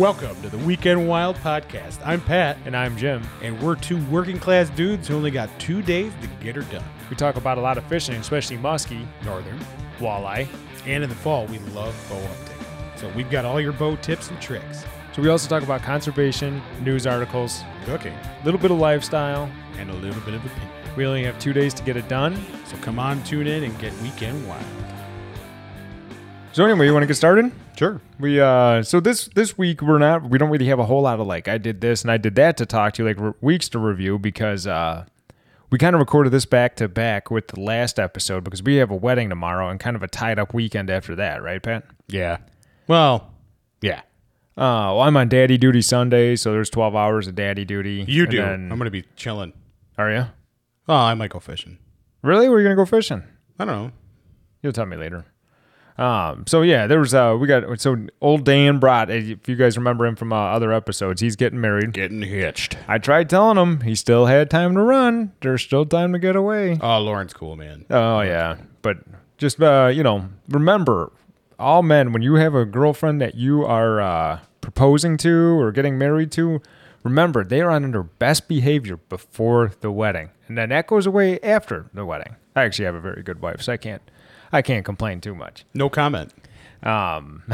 Welcome to the Weekend Wild Podcast. I'm Pat. And I'm Jim. And we're two working class dudes who only got 2 days to get her done. We talk about a lot of fishing, especially musky, northern, walleye, and in the fall, we love bow updating. So we've got all your bow tips and tricks. So we also talk about conservation, news articles, cooking, a little bit of lifestyle, and a little bit of opinion. We only have 2 days to get it done. So come on, tune in, and get Weekend Wild. So anyway, you want to get started? Sure. We so this week we don't really have a whole lot of like I did this and I did that to talk to you like weeks to review because we kind of recorded this back to back with the last episode because we have a wedding tomorrow and kind of a tied up weekend after that, right, Pat? Yeah. Well, yeah. Well, I'm on daddy duty Sunday, so there's 12 hours of daddy duty. You do. Then, I'm gonna be chilling. Are you? Oh, I might go fishing. Really? Where are you gonna go fishing? I don't know. You'll tell me later. So yeah, there was, old Dan Brott, if you guys remember him from other episodes, he's getting married. Getting hitched. I tried telling him he still had time to run. There's still time to get away. Oh, Lauren's cool, man. Oh yeah. But just, remember all men, when you have a girlfriend that you are, proposing to or getting married to, remember they are on their best behavior before the wedding. And then that goes away after the wedding. I actually have a very good wife, so I can't complain too much. No comment. But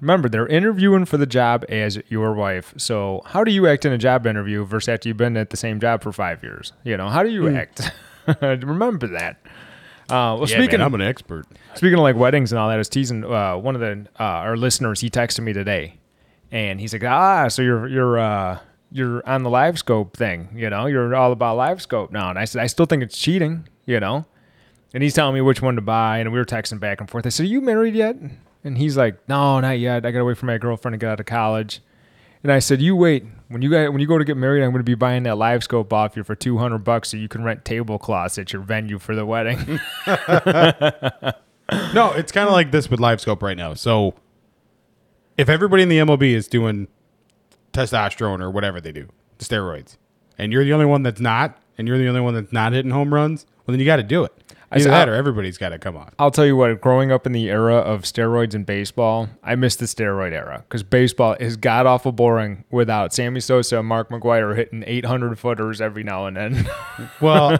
remember, they're interviewing for the job as your wife. So how do you act in a job interview versus after you've been at the same job for 5 years? You know, how do you act? Remember that. Well, I'm an expert. Speaking of like weddings and all that, I was teasing one of the our listeners. He texted me today, and he's like, so you're on the live scope thing. You know, you're all about live scope now. And I said, I still think it's cheating. You know, and he's telling me which one to buy, and we were texting back and forth. I said, "Are you married yet?" And he's like, "No, not yet. I gotta wait for my girlfriend to get out of college." And I said, "You wait. When you go to get married, I'm gonna be buying that live scope off you for $200 so you can rent tablecloths at your venue for the wedding." No, it's kind of like this with live scope right now. So, if everybody in the MLB is doing testosterone or whatever they do, steroids, and you're the only one that's not, and you're the only one that's not hitting home runs. Well, then you got to do it. Either that or everybody's got to come on. I'll tell you what, growing up in the era of steroids and baseball, I missed the steroid era because baseball is god-awful boring without Sammy Sosa and Mark McGwire hitting 800-footers every now and then. Well,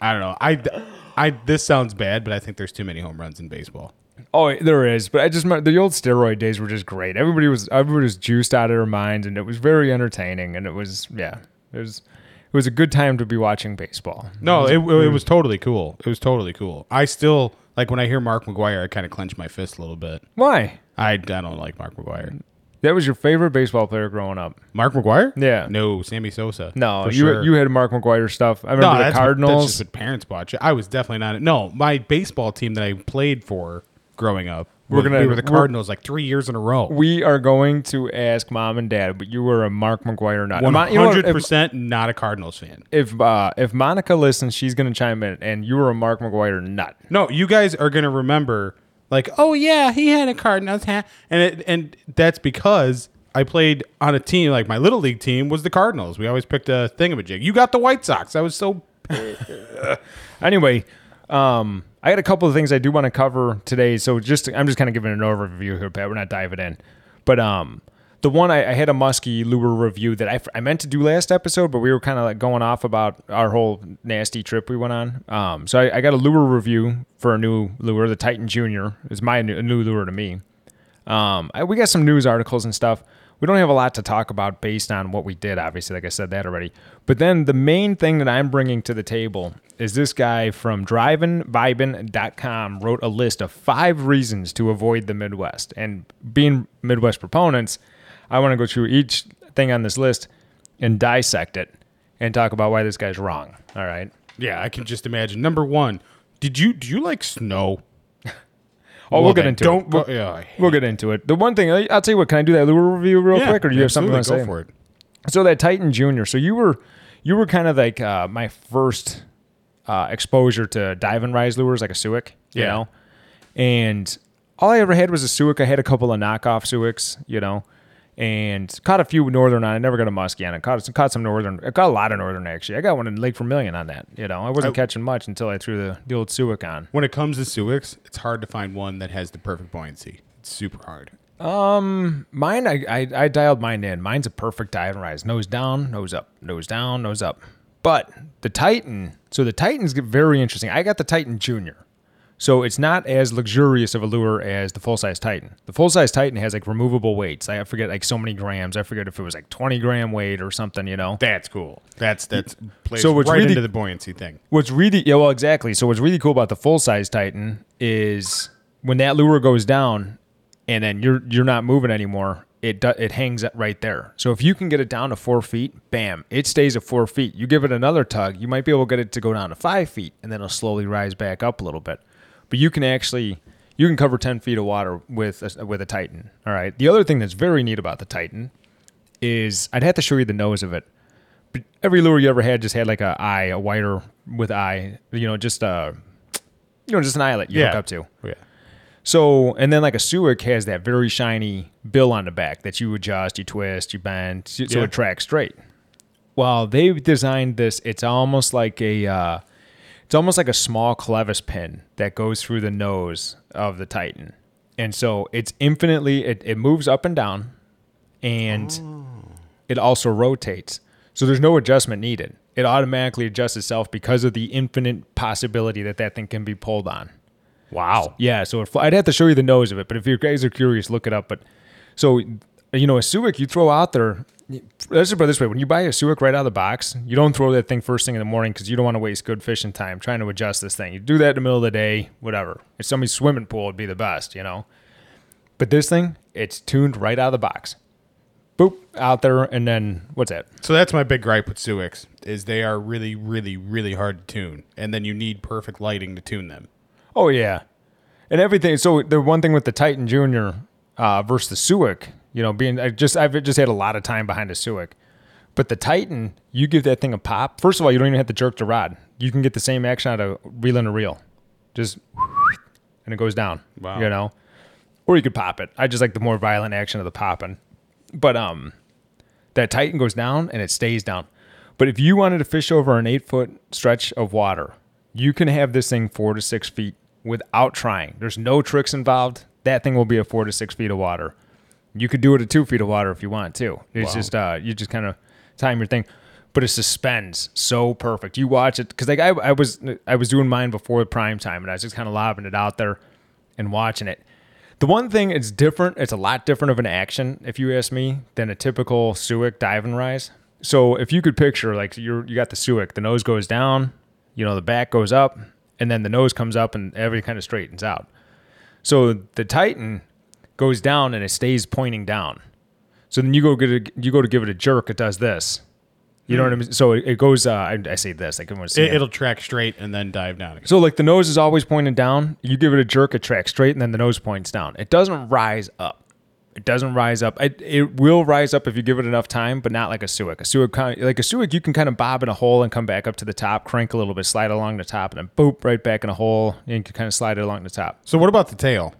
I don't know. I this sounds bad, but I think there's too many home runs in baseball. Oh, there is. But I just remember the old steroid days were just great. Everybody was juiced out of their minds, and it was very entertaining, and it was a good time to be watching baseball. No, it was totally cool. It was totally cool. I still, like when I hear Mark McGwire, I kind of clench my fist a little bit. Why? I don't like Mark McGwire. That was your favorite baseball player growing up? Mark McGwire? Yeah. No, Sammy Sosa. No, you had Mark McGwire stuff. I remember the Cardinals. That's just what parents watch. I was definitely not. No, my baseball team that I played for growing up, we were the Cardinals like 3 years in a row. We are going to ask mom and dad, but you were a Mark McGwire nut. 100% not a Cardinals fan. If Monica listens, she's going to chime in, and you were a Mark McGwire nut. No, you guys are going to remember like, oh yeah, he had a Cardinals hat, and that's because I played on a team, like my little league team was the Cardinals. We always picked a thingamajig. You got the White Sox. I was so... Anyway... I had a couple of things I do want to cover today. So I'm just kind of giving an overview here, Pat. We're not diving in. But the one I had a musky lure review that I meant to do last episode, but we were kind of like going off about our whole nasty trip we went on. So I got a lure review for a new lure, the Titan Junior. It's a new lure to me. We got some news articles and stuff. We don't have a lot to talk about based on what we did, obviously, like I said that already. But then the main thing that I'm bringing to the table is this guy from driveandvibin.com wrote a list of 5 reasons to avoid the Midwest. And being Midwest proponents, I want to go through each thing on this list and dissect it and talk about why this guy's wrong. All right. Yeah, I can just imagine. Number one, do you like snow? Oh, we'll get into it. We'll get into it. The one thing, I'll tell you what, can I do that lure review real quick, or do you have something to say? Go for it. So that Titan Junior. So you were kind of like my first exposure to dive and rise lures, like a Suick, you know? And all I ever had was a Suick. I had a couple of knockoff Suicks, you know? and caught a few northern. I never got a muskie on it. Caught some northern. I caught a lot of northern, actually. I got one in Lake Vermilion on that. You know, I wasn't catching much until I threw the old Suick on. When it comes to Suicks, it's hard to find one that has the perfect buoyancy. It's super hard. Mine, I dialed mine in. Mine's a perfect dive and rise. Nose down, nose up, nose down, nose up. But the Titan, so the Titans get very interesting. I got the Titan Junior. So it's not as luxurious of a lure as the full-size Titan. The full-size Titan has, like, removable weights. I forget, like, so many grams. I forget if it was, like, 20-gram weight or something, you know? That's cool. That's plays so right really, into the buoyancy thing. What's really... Yeah, well, exactly. So what's really cool about the full-size Titan is when that lure goes down and then you're not moving anymore, it hangs right there. So if you can get it down to 4 feet, bam, it stays at 4 feet. You give it another tug, you might be able to get it to go down to 5 feet, and then it'll slowly rise back up a little bit. But you can actually, cover 10 feet of water with a Titan, all right? The other thing that's very neat about the Titan is, I'd have to show you the nose of it. But every lure you ever had just had like a wider with eye, you know, just an eyelet you hook up to. Yeah. So, and then like a Suick has that very shiny bill on the back that you adjust, you twist, you bend, so it tracks straight. Well, they've designed this, it's almost like a small clevis pin that goes through the nose of the Titan. And so it's infinitely, it moves up and down, and it also rotates. So there's no adjustment needed. It automatically adjusts itself because of the infinite possibility that thing can be pulled on. Wow. Yeah, so I'd have to show you the nose of it, but if you guys are curious, look it up. But so, you know, a Suick you throw out there, let's just put it this way. When you buy a Suick right out of the box, you don't throw that thing first thing in the morning because you don't want to waste good fishing time trying to adjust this thing. You do that in the middle of the day, whatever. If somebody's swimming pool, it'd be the best, you know. But this thing, it's tuned right out of the box. Boop, out there, and then what's that? So that's my big gripe with Suicks is they are really, really, really hard to tune. And then you need perfect lighting to tune them. Oh, yeah. And everything. So the one thing with the Titan Junior versus the Suick, you know, I've just had a lot of time behind a Suick. But the Titan, you give that thing a pop. First of all, you don't even have to jerk the rod. You can get the same action out of reel in a reel. Just, and it goes down. Wow. You know? Or you could pop it. I just like the more violent action of the popping. But that Titan goes down and it stays down. But if you wanted to fish over an 8-foot stretch of water, you can have this thing 4 to 6 feet without trying. There's no tricks involved. That thing will be at 4 to 6 feet of water. You could do it at 2 feet of water if you want to. It's just you just kind of time your thing, but it suspends so perfect. You watch it because like I was doing mine before prime time, and I was just kind of lobbing it out there and watching it. The one thing it's different. It's a lot different of an action, if you ask me, than a typical Suick dive and rise. So if you could picture like you got the Suick, the nose goes down, you know, the back goes up, and then the nose comes up, and everything kind of straightens out. So the Titan goes down and it stays pointing down. So then you go to give it a jerk, it does this. You know what I mean? So it goes, I say this, like everyone say it'll track straight and then dive down again. So like the nose is always pointing down. You give it a jerk, it tracks straight, and then the nose points down. It doesn't rise up. It will rise up if you give it enough time, but not like a Suick. Like a Suick, you can kind of bob in a hole and come back up to the top, crank a little bit, slide along the top, and then boop, right back in a hole, and you can kind of slide it along the top. So what about the tail?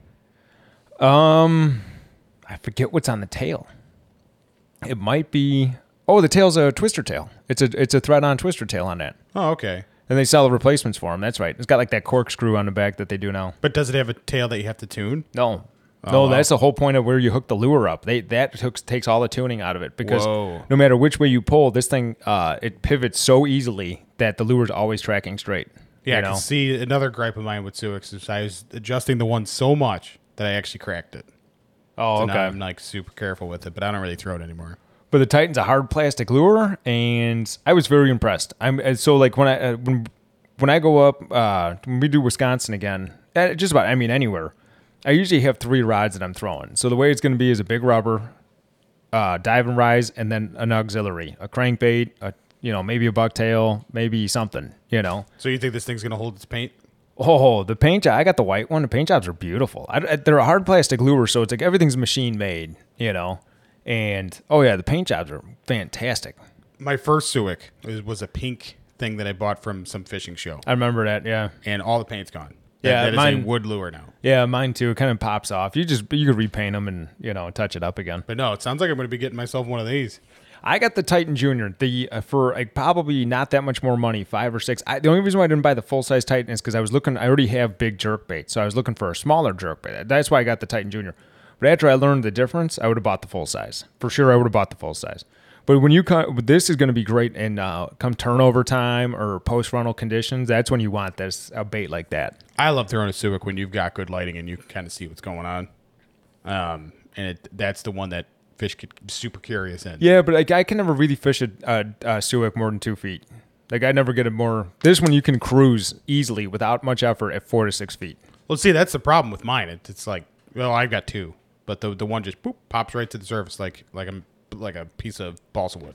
I forget what's on the tail. It might be, the tail's a twister tail. It's a thread-on twister tail on that. Oh, okay. And they sell replacements for them. That's right. It's got like that corkscrew on the back that they do now. But does it have a tail that you have to tune? No. No, that's the whole point of where you hook the lure up. That takes all the tuning out of it because no matter which way you pull, this thing, it pivots so easily that the lure's always tracking straight. Yeah, you know? I can see another gripe of mine with Suick is I was adjusting the one so much that I actually cracked it. Oh, so okay. Now I'm like super careful with it, but I don't really throw it anymore. But the Titan's a hard plastic lure, and I was very impressed. When I go up, when we do Wisconsin again, just about, I mean anywhere, I usually have 3 rods that I'm throwing. So the way it's going to be is a big rubber, dive and rise, and then an auxiliary, a crankbait, maybe a bucktail, maybe something, you know. So you think this thing's going to hold its paint? Oh, the paint job. I got the white one. The paint jobs are beautiful. They're a hard plastic lure, so it's like everything's machine made, you know. And, the paint jobs are fantastic. My first Suick was a pink thing that I bought from some fishing show. I remember that, yeah. And all the paint's gone. That mine is a wood lure now. Yeah, mine too. It kind of pops off. You could repaint them and, touch it up again. But no, it sounds like I'm going to be getting myself one of these. I got the Titan Junior for probably not that much more money, 5 or 6. The only reason why I didn't buy the full-size Titan is because I was looking. I already have big jerkbait, so I was looking for a smaller jerkbait. That's why I got the Titan Junior. But after I learned the difference, I would have bought the full-size. For sure, I would have bought the full-size. But when you come, this is going to be great in come turnover time or post-rental conditions. That's when you want a bait like that. I love throwing a Suick when you've got good lighting and you can kind of see what's going on. That's the one that fish get super curious in. Yeah, but I can never really fish a Suick more than 2 feet. Like, I never get it more. This one you can cruise easily without much effort at 4 to 6 feet. Well, see, that's the problem with mine. It's like, well, I've got two. But the one just boop, pops right to the surface like a piece of balsa wood.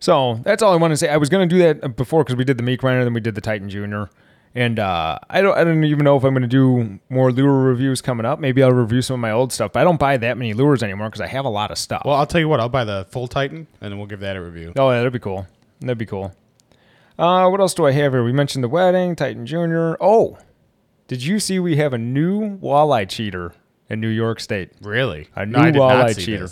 So that's all I want to say. I was going to do that before because we did the Meek Runner, then we did the Titan Junior. And I don't even know if I'm going to do more lure reviews coming up. Maybe I'll review some of my old stuff. But I don't buy that many lures anymore because I have a lot of stuff. Well, I'll tell you what. I'll buy the full Titan, and then we'll give that a review. Oh, yeah, that'd be cool. That'd be cool. What else do I have here? We mentioned the wedding, Titan Junior. Oh, did you see we have a new walleye cheater in New York State? Really? A new walleye cheater.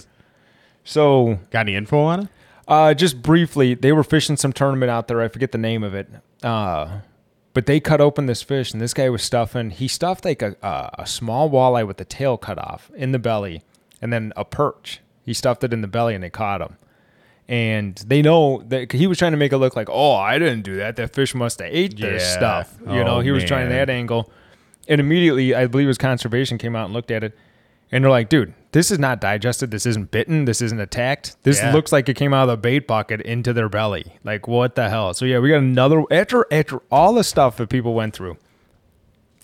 So, got any info on it? Just briefly, they were fishing some tournament out there. I forget the name of it. But they cut open this fish, and this guy was stuffing. He stuffed like a small walleye with the tail cut off in the belly, and then a perch. He stuffed it in the belly, and they caught him. And they know that he was trying to make it look like, oh, I didn't do that. That fish must have ate this stuff. He was trying that angle. And immediately, I believe it was conservation came out and looked at it. And they're like, dude, this is not digested. This isn't bitten. This isn't attacked. This looks like it came out of the bait bucket into their belly. Like, what the hell? So, yeah, we got another. After all the stuff that people went through,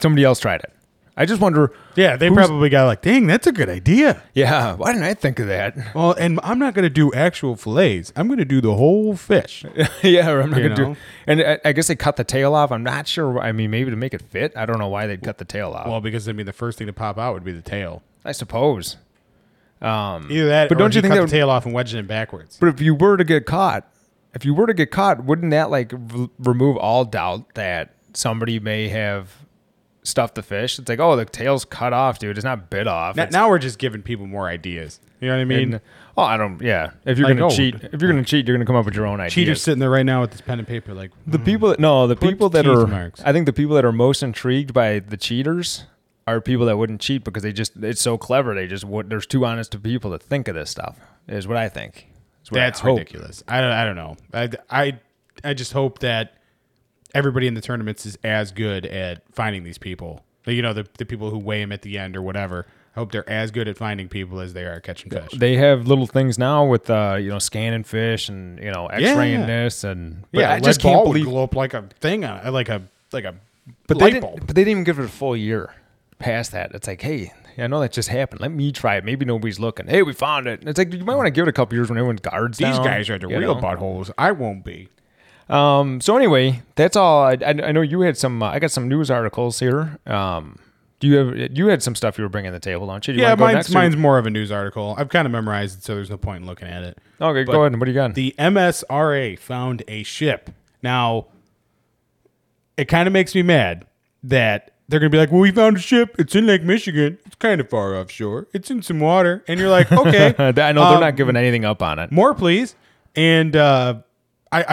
somebody else tried it. I just wonder. Yeah, they probably got like, dang, that's a good idea. Yeah, why didn't I think of that? Well, and I'm not going to do actual fillets. I'm going to do the whole fish. Yeah, or I'm not going to do. And I guess they cut the tail off. I'm not sure. I mean, maybe to make it fit. I don't know why they'd cut the tail off. Well, because, I mean, the first thing to pop out would be the tail. I suppose. Either that, but don't you think the tail off and wedge it in backwards? But if you were to get caught, wouldn't that like remove all doubt that somebody may have stuffed the fish? It's like, oh, the tail's cut off, dude. It's not bit off. Now we're just giving people more ideas. You know what I mean? If you're gonna cheat, you're gonna come up with your own ideas. Cheaters sitting there right now with this pen and paper, like I think the people that are most intrigued by the cheaters are people that wouldn't cheat because it's so clever. There's too honest of people that think of this stuff is what I think. That's ridiculous. I don't know. I just hope that everybody in the tournaments is as good at finding these people. The people who weigh them at the end or whatever. I hope they're as good at finding people as they are catching fish. They have little things now with scanning fish and x-raying this and I just can't believe would glow up like a thing on like a light bulb. But they didn't even give it a full year. Past that, it's like, hey, I know that just happened. Let me try it. Maybe nobody's looking. Hey, we found it. It's like, you might want to give it a couple years when everyone guards down. These guys are the real buttholes. I won't be. So anyway, that's all. I know you had some. I got some news articles here. You had some stuff you were bringing to the table, don't you? Mine's more of a news article. I've kind of memorized it, so there's no point in looking at it. Okay, go ahead. What do you got? The MSRA found a ship. Now, it kind of makes me mad that they're going to be like, well, we found a ship. It's in Lake Michigan. It's kind of far offshore. It's in some water. And you're like, okay. I know they're not giving anything up on it. More, please. And I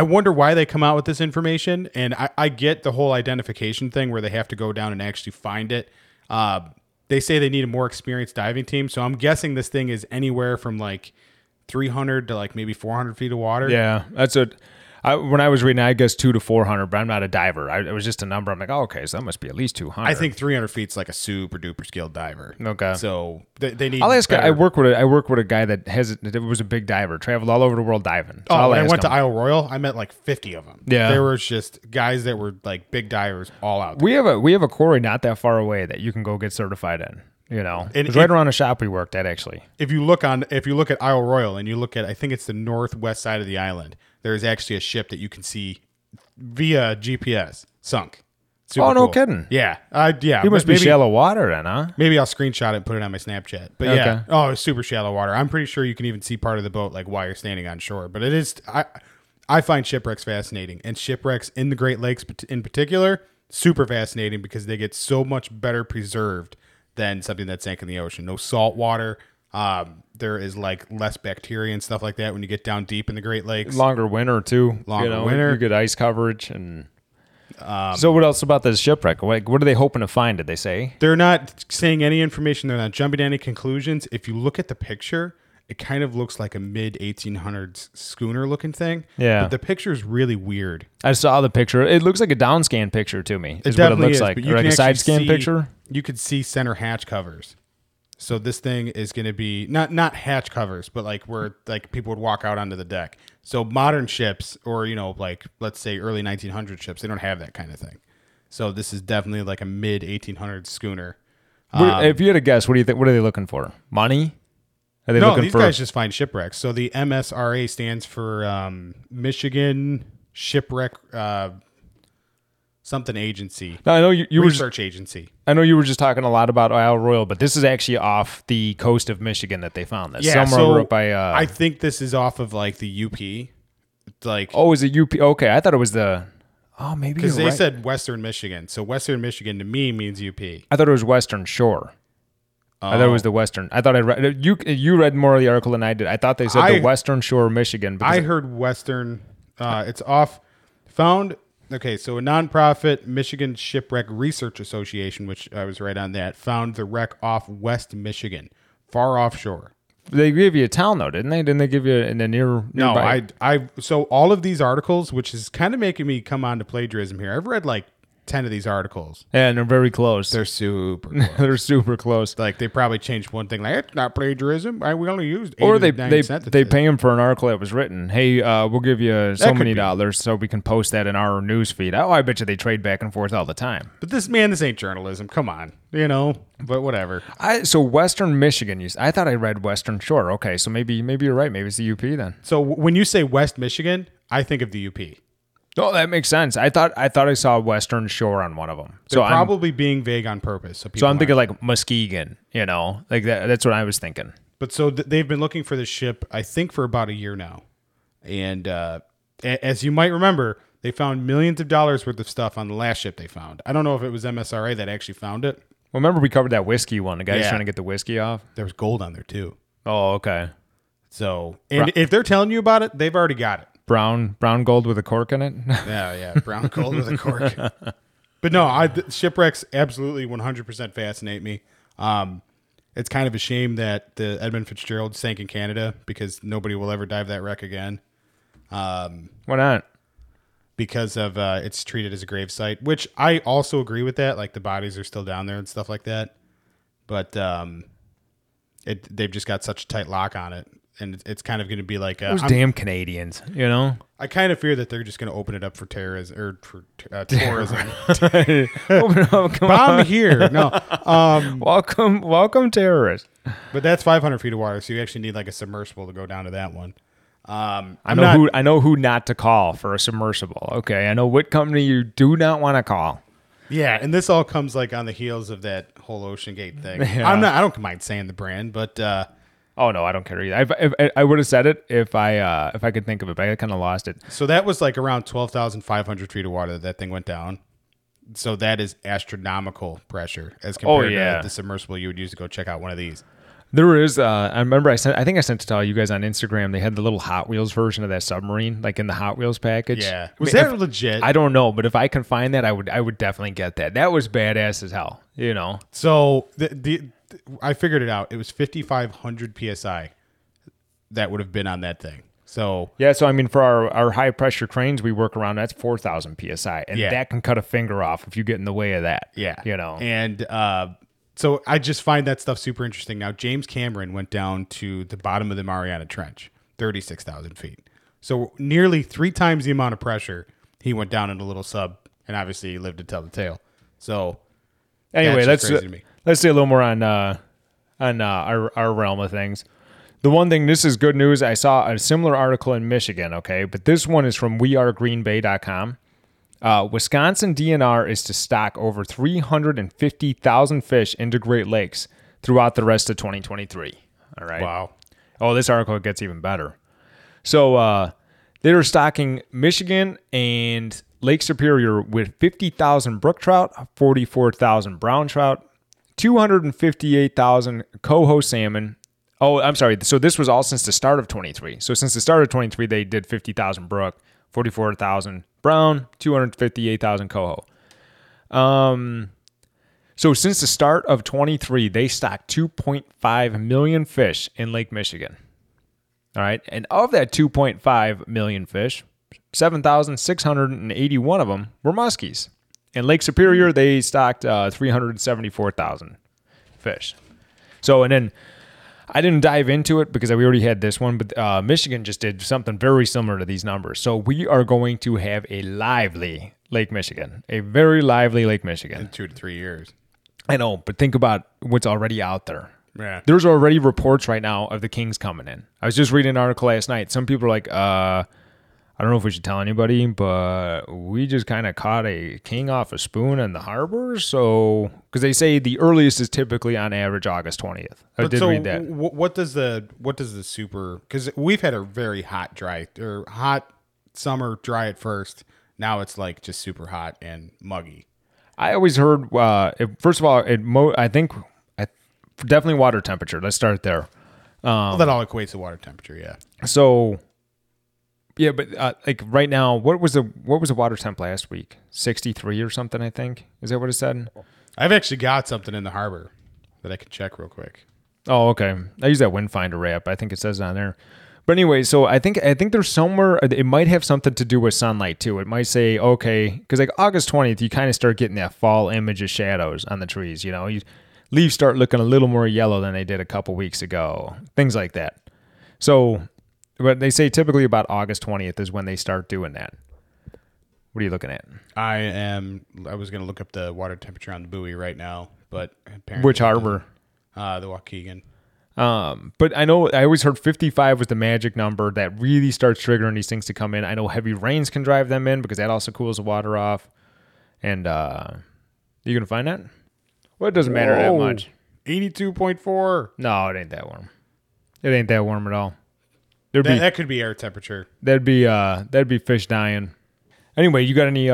wonder why they come out with this information. And I get the whole identification thing where they have to go down and actually find it. They say they need a more experienced diving team. So I'm guessing this thing is anywhere from like 300 to like maybe 400 feet of water. Yeah, that's it. When I was reading, I guess 200 to 400, but I'm not a diver. It was just a number. I'm like, oh, okay, so that must be at least 200. I think 300 feet's like a super duper skilled diver. Okay, so they need. I'll ask. I work with a guy that was a big diver, traveled all over the world diving. So when I went to Isle Royale, I met like 50 of them. Yeah, there were just guys that were like big divers all out there. We have a quarry not that far away that you can go get certified in. It was right around a shop we worked at actually. If you look at Isle Royale and you look at, I think it's the northwest side of the island. There is actually a ship that you can see via GPS sunk. Super cool. Kidding! Yeah, It must be shallow water then, huh? Maybe I'll screenshot it and put it on my Snapchat. But yeah, it's super shallow water. I'm pretty sure you can even see part of the boat like while you're standing on shore. But it is, I find shipwrecks fascinating, and shipwrecks in the Great Lakes in particular super fascinating because they get so much better preserved than something that sank in the ocean. No salt water. There is like less bacteria and stuff like that when you get down deep in the Great Lakes. Longer winter too. Longer winter. You get ice coverage and. So what else about this shipwreck? What are they hoping to find? Did they say? They're not saying any information. They're not jumping to any conclusions. If you look at the picture, it kind of looks like a mid-1800s schooner-looking thing. Yeah. But the picture is really weird. I saw the picture. It looks like a downscan picture to me. It definitely what it looks like. Or like a side-scan picture? You could see center hatch covers. So this thing is going to be, not hatch covers, but like where like people would walk out onto the deck. So modern ships or, you know, like let's say early 1900 ships, they don't have that kind of thing. So this is definitely like a mid-1800s schooner. If you had a guess, what do you think? What are they looking for? Money? Guys just find shipwrecks. So the MSRA stands for Michigan Shipwreck something agency. Now, I know you research agency. I know you were just talking a lot about Isle Royale, but this is actually off the coast of Michigan that they found this. Yeah, somewhere by. I think this is off of like the UP. It's like is it UP? Okay, I thought it was the. Oh, maybe because they said Western Michigan. So Western Michigan to me means UP. I thought it was Western Shore. Oh. I thought it was the Western. I thought I read you read more of the article than I did. I thought they said the Western Shore of Michigan. I heard Western. It's off. Found. Okay, so a nonprofit Michigan Shipwreck Research Association, which I was right on that, found the wreck off West Michigan, far offshore. They gave you a town though, didn't they? Didn't they give you nearby? No, so all of these articles, which is kind of making me come on to plagiarism here. I've read like 10 of these articles. Yeah, and they're very close. They're super close. They're super close. Like, they probably changed one thing. Like, it's not plagiarism. We only used 80 or they pay him for an article that was written. Hey, we'll give you so many dollars so we can post that in our news feed. Oh, I bet you they trade back and forth all the time. But this ain't journalism. Come on. You know, but whatever. So Western Michigan, I thought I read Western Shore. Okay, so maybe you're right. Maybe it's the UP then. So when you say West Michigan, I think of the UP. No, that makes sense. I thought I saw Western Shore on one of them. They're probably being vague on purpose. So I'm thinking like Muskegon, you know, like that. That's what I was thinking. But so they've been looking for this ship, I think, for about a year now. And as you might remember, they found millions of dollars worth of stuff on the last ship they found. I don't know if it was MSRA that actually found it. Well, remember we covered that whiskey one. The guy was trying to get the whiskey off. There was gold on there, too. Oh, okay. So, if they're telling you about it, they've already got it. Brown gold with a cork in it? Yeah, brown gold with a cork. But no, shipwrecks absolutely 100% fascinate me. It's kind of a shame that the Edmund Fitzgerald sank in Canada because nobody will ever dive that wreck again. Why not? Because of it's treated as a grave site, which I also agree with that. Like, the bodies are still down there and stuff like that. But they've just got such a tight lock on it. And it's kind of going to be like... Those damn Canadians, you know? I kind of fear that they're just going to open it up for terrorism. Or for tourism. Open up, Bomb on. Here. No. Welcome, terrorists. But that's 500 feet of water, so you actually need like a submersible to go down to that one. I know who not to call for a submersible. Okay, I know what company you do not want to call. Yeah, and this all comes like on the heels of that whole OceanGate thing. Yeah. I don't mind saying the brand, but... Oh, no, I don't care either. I would have said it if I could think of it, but I kind of lost it. So that was like around 12,500 feet of water that thing went down. So that is astronomical pressure as compared to the submersible you would use to go check out one of these. There is, I remember I think I sent it to all you guys on Instagram. They had the little Hot Wheels version of that submarine, like in the Hot Wheels package. Yeah. Was that legit? I don't know, but if I can find that, I would definitely get that. That was badass as hell, you know? So I figured it out. It was 5,500 PSI that would have been on that thing. So yeah, so I mean, for our high-pressure cranes we work around, that's 4,000 PSI, and that can cut a finger off if you get in the way of that. Yeah. You know? And so I just find that stuff super interesting. Now, James Cameron went down to the bottom of the Mariana Trench, 36,000 feet. So nearly 3 times the amount of pressure he went down in a little sub, and obviously he lived to tell the tale. So anyway, that's crazy to me. Let's say a little more on our realm of things. The one thing, this is good news. I saw a similar article in Michigan, okay? But this one is from wearegreenbay.com. Wisconsin DNR is to stock over 350,000 fish into Great Lakes throughout the rest of 2023. All right. Wow. Oh, this article gets even better. So they are stocking Michigan and Lake Superior with 50,000 brook trout, 44,000 brown trout, 258,000 coho salmon. Oh, I'm sorry. So this was all since the start of 23. So since the start of 23, they did 50,000 brook, 44,000 brown, 258,000 coho. So since the start of 23, they stocked 2.5 million fish in Lake Michigan. All right. And of that 2.5 million fish, 7,681 of them were muskies. In Lake Superior, they stocked 374,000 fish. So, and then I didn't dive into it because we already had this one, but Michigan just did something very similar to these numbers. So we are going to have a lively Lake Michigan, a very lively Lake Michigan. In 2 to 3 years. I know, but think about what's already out there. Yeah. There's already reports right now of the Kings coming in. I was just reading an article last night. Some people are like, I don't know if we should tell anybody, but we just kind of caught a king off a spoon in the harbor. So, because they say the earliest is typically on average August 20th. I read that. What does the super? Because we've had a very hot summer, dry at first. Now it's like just super hot and muggy. I always heard. First of all, definitely water temperature. Let's start there. Well, that all equates to water temperature. Yeah. So. Yeah, but like right now, what was the water temp last week? 63 or something, I think. Is that what it said? I've actually got something in the harbor that I can check real quick. Oh, okay. I use that Windfinder app. I think it says it on there. But anyway, so I think there's somewhere it might have something to do with sunlight too. It might say okay, because like August 20th, you kind of start getting that fall image of shadows on the trees. You know, leaves start looking a little more yellow than they did a couple weeks ago. Things like that. So. But they say typically about August 20th is when they start doing that. What are you looking at? I was going to look up the water temperature on the buoy right now, but apparently which harbor? The Waukegan. But I know I always heard 55 was the magic number that really starts triggering these things to come in. I know heavy rains can drive them in because that also cools the water off. And you going to find that? Well, it doesn't matter that much. 82.4. No, it ain't that warm. It ain't that warm at all. That could be air temperature. That'd be fish dying. Anyway, you got any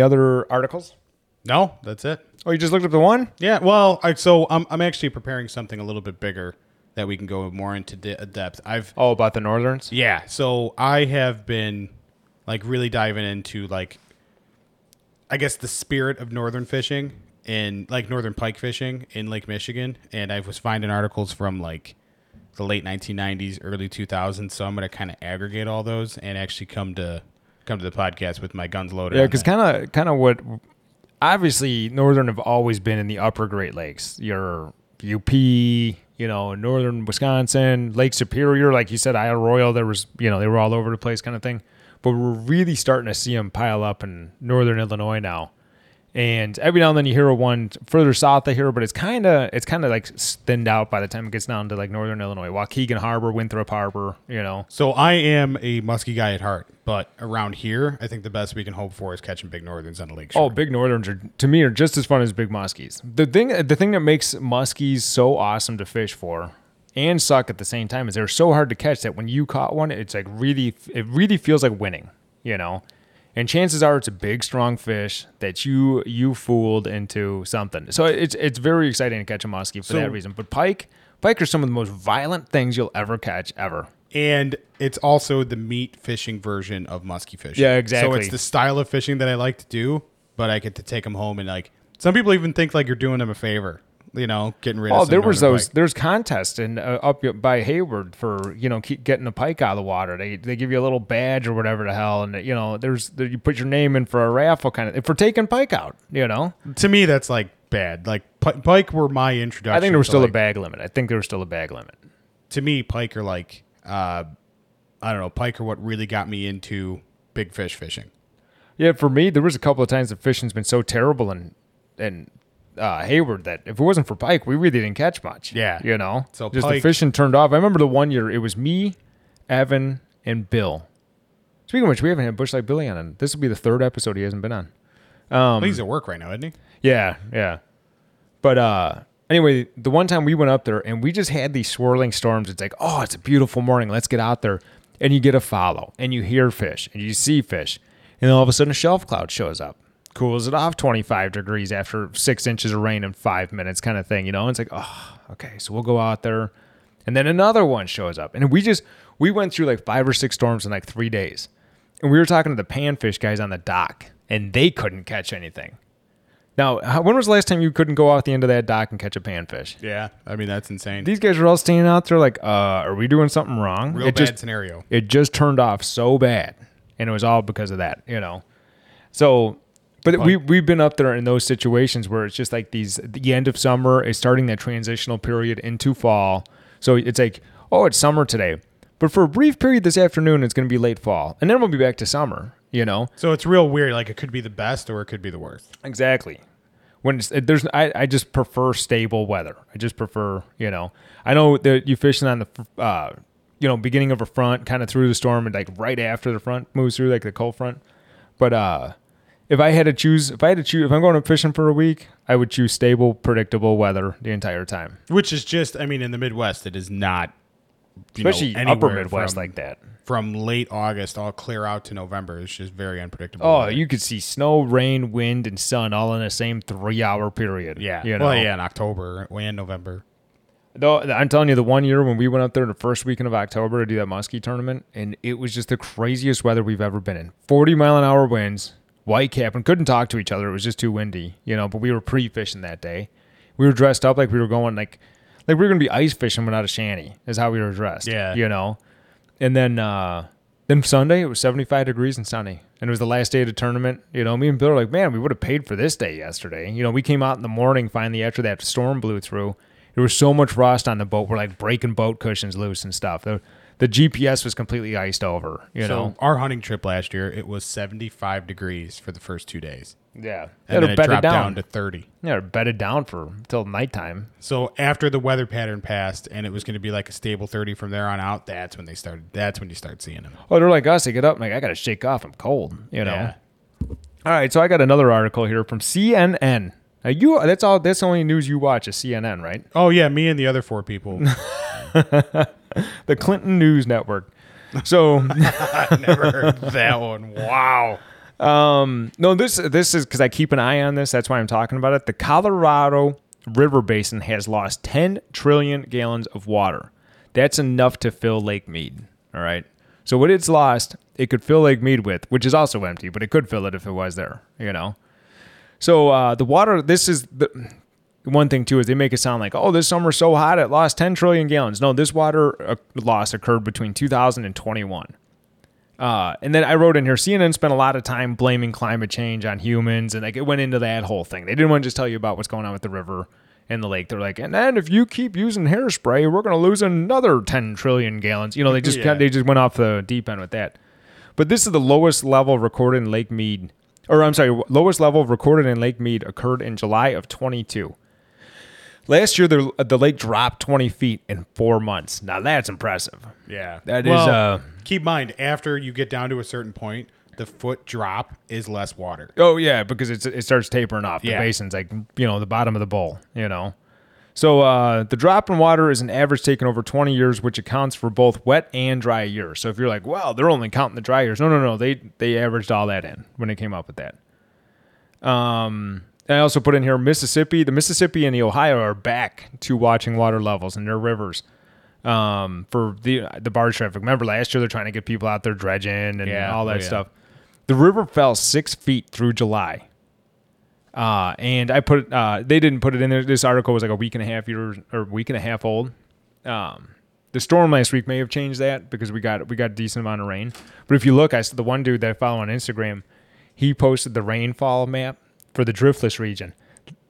other articles? No, that's it. Oh, you just looked up the one? Yeah. Well, I'm actually preparing something a little bit bigger that we can go more into depth. About the Northerns? Yeah. So I have been like really diving into like I guess the spirit of northern fishing and like northern pike fishing in Lake Michigan, and I was finding articles from like the late 1990s, early 2000s. So I'm going to kind of aggregate all those and actually come to the podcast with my guns loaded. Yeah, because kind of what obviously northern have always been in the upper Great Lakes. Your UP, northern Wisconsin, Lake Superior, like you said, Isle Royale. There was they were all over the place kind of thing. But we're really starting to see them pile up in northern Illinois now. And every now and then you hear one further south of here, but it's kind of like thinned out by the time it gets down to like northern Illinois, Waukegan Harbor, Winthrop Harbor, So I am a musky guy at heart, but around here, I think the best we can hope for is catching big northerns on the lake shore. Oh, big northerns to me are just as fun as big muskies. The thing that makes muskies so awesome to fish for and suck at the same time is they're so hard to catch that when you caught one, it's like it really feels like winning, And chances are it's a big, strong fish that you fooled into something. So it's very exciting to catch a muskie for that reason. But pike are some of the most violent things you'll ever catch, ever. And it's also the meat fishing version of muskie fishing. Yeah, exactly. So it's the style of fishing that I like to do, but I get to take them home and like some people even think like you're doing them a favor. Getting rid of some northern pike. There's contests in up by Hayward for keep getting a pike out of the water. They give you a little badge or whatever the hell, and you put your name in for a raffle kind of for taking pike out. To me that's like bad. Like pike were my introduction. I think there was still a bag limit. To me, pike are like I don't know. Pike are what really got me into big fish fishing. Yeah, for me there was a couple of times that fishing's been so terrible and. Hayward that if it wasn't for pike, we really didn't catch much. Yeah. So just pike, the fishing turned off. I remember the one year it was me, Evan, and Bill. Speaking of which, we haven't had Bushlight Billy on, and this will be the third episode he hasn't been on. But he's at work right now, isn't he? Yeah, yeah. But anyway, the one time we went up there and we just had these swirling storms. It's like, oh, it's a beautiful morning. Let's get out there. And you get a follow and you hear fish and you see fish. And all of a sudden a shelf cloud shows up, cools it off 25 degrees after 6 inches of rain in 5 minutes kind of thing, you know? And it's like, oh, okay, so we'll go out there. And then another one shows up. And we went through like 5 or 6 storms in like 3 days. And we were talking to the panfish guys on the dock, and they couldn't catch anything. Now, when was the last time you couldn't go out the end of that dock and catch a panfish? Yeah, I mean, that's insane. These guys were all standing out there like, are we doing something wrong? Real bad scenario. It just turned off so bad, and it was all because of that, you know. So, but we've been up there in those situations where it's just like the end of summer is starting that transitional period into fall. So it's like, oh, it's summer today. But for a brief period this afternoon, it's going to be late fall. And then we'll be back to summer, you know? So it's real weird. Like, it could be the best or it could be the worst. Exactly. When I just prefer stable weather. I just prefer, you know. I know that you fishing on the, you know, beginning of a front, kind of through the storm, and, like, right after the front moves through, like, the cold front. But if I'm going fishing for a week, I would choose stable, predictable weather the entire time. Which is just, I mean, in the Midwest, it is not. Especially upper Midwest like that. From late August, all clear out to November. It's just very unpredictable. Oh, you could see snow, rain, wind, and sun all in the same 3-hour period. Yeah. You know? Well, yeah, in October and November. Though I'm telling you, the one year when we went out there the first weekend of October to do that muskie tournament, and it was just the craziest weather we've ever been in. 40-mile-an-hour winds, white cap, and couldn't talk to each other. It was just too windy, you know, but we were pre-fishing that day. We were dressed up like we were going like we were going to be ice fishing without a shanty is how we were dressed. Yeah. You know? And then Sunday, it was 75 degrees and sunny. And it was the last day of the tournament. You know, me and Bill are like, man, we would have paid for this day yesterday. You know, we came out in the morning finally after that storm blew through. There was so much rust on the boat. We're like breaking boat cushions loose and stuff. The GPS was completely iced over, you know? Our hunting trip last year, it was 75 degrees for the first 2 days. Yeah. And then it dropped down to 30. Yeah, it bedded down until nighttime. So after the weather pattern passed and it was going to be like a stable 30 from there on out, that's when you start seeing them. Well, they're like us. They get up and like, I got to shake off. I'm cold, you know? Yeah. All right. So I got another article here from CNN. Now that's the only news you watch is CNN, right? Oh, yeah. Me and the other 4 people. The Clinton News Network. So I never heard that one. Wow. No, this is because I keep an eye on this. That's why I'm talking about it. The Colorado River Basin has lost 10 trillion gallons of water. That's enough to fill Lake Mead. All right. So what it's lost, it could fill Lake Mead with, which is also empty, but it could fill it if it was there, you know? So, the water, this is the one thing too, is they make it sound like, oh, this summer's so hot, it lost 10 trillion gallons. No, this water loss occurred between 2000 and 21. And then I wrote in here, CNN spent a lot of time blaming climate change on humans, and like it went into that whole thing. They didn't want to just tell you about what's going on with the river and the lake. They're like, and then if you keep using hairspray, we're going to lose another 10 trillion gallons. You know, they just went off the deep end with that. But this is the lowest level recorded in Lake Mead, lowest level recorded in Lake Mead occurred in July of 22. Last year, the lake dropped 20 feet in 4 months. Now, that's impressive. Yeah. Keep in mind, after you get down to a certain point, the foot drop is less water. Oh, yeah, because it starts tapering off. The basin's like, you know, the bottom of the bowl, you know. So, the drop in water is an average taken over 20 years, which accounts for both wet and dry years. So, if you're like, well, they're only counting the dry years. No. They averaged all that in when they came up with that. I also put in here Mississippi. The Mississippi and the Ohio are back to watching water levels in their rivers for the barge traffic. Remember last year they're trying to get people out there dredging and all that stuff. The river fell 6 feet through July. And I put they didn't put it in there. This article was like a week and a half old. The storm last week may have changed that because we got a decent amount of rain. But if you look, I saw the one dude that I follow on Instagram, he posted the rainfall map for the Driftless region.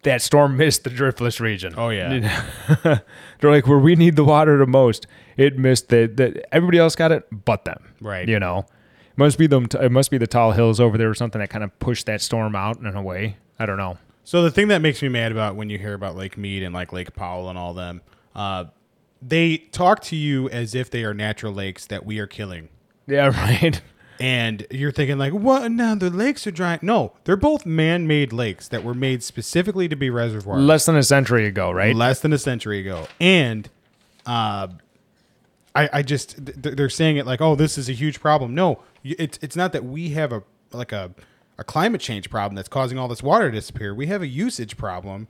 That storm missed the Driftless region. Oh, yeah. They're like, where we need the water the most, it missed everybody else got it but them. Right. You know, it must be the tall hills over there or something that kind of pushed that storm out in a way. I don't know. So the thing that makes me mad about when you hear about Lake Mead and like Lake Powell and all them, they talk to you as if they are natural lakes that we are killing. Yeah, right. And you're thinking like, what? Now the lakes are dry. No, they're both man-made lakes that were made specifically to be reservoirs. Less than a century ago, right? Less than a century ago. And I just, they're saying it like, oh, this is a huge problem. No, it's not that we have a like a climate change problem that's causing all this water to disappear. We have a usage problem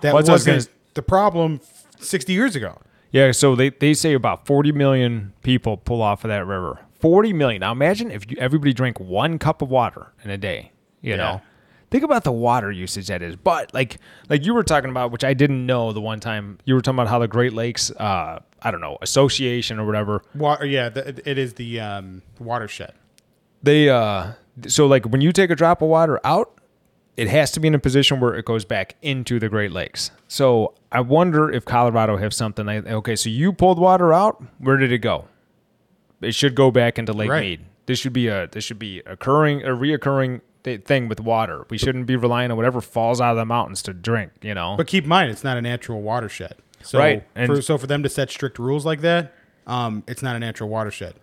that wasn't the problem 60 years ago. Yeah, so they say about 40 million people pull off of that river. 40 million. Now imagine if everybody drank 1 cup of water in a day, you know. Think about the water usage that is. But like you were talking about, which I didn't know the one time, you were talking about how the Great Lakes, I don't know, association or whatever. Water, yeah, it is the watershed. They so like when you take a drop of water out, it has to be in a position where it goes back into the Great Lakes. So I wonder if Colorado have something like, okay, so you pulled water out. Where did it go? It should go back into Lake Mead. This should be a reoccurring thing with water. We shouldn't be relying on whatever falls out of the mountains to drink, you know. But keep in mind, it's not a natural watershed. So right. So for them to set strict rules like that, it's not a natural watershed.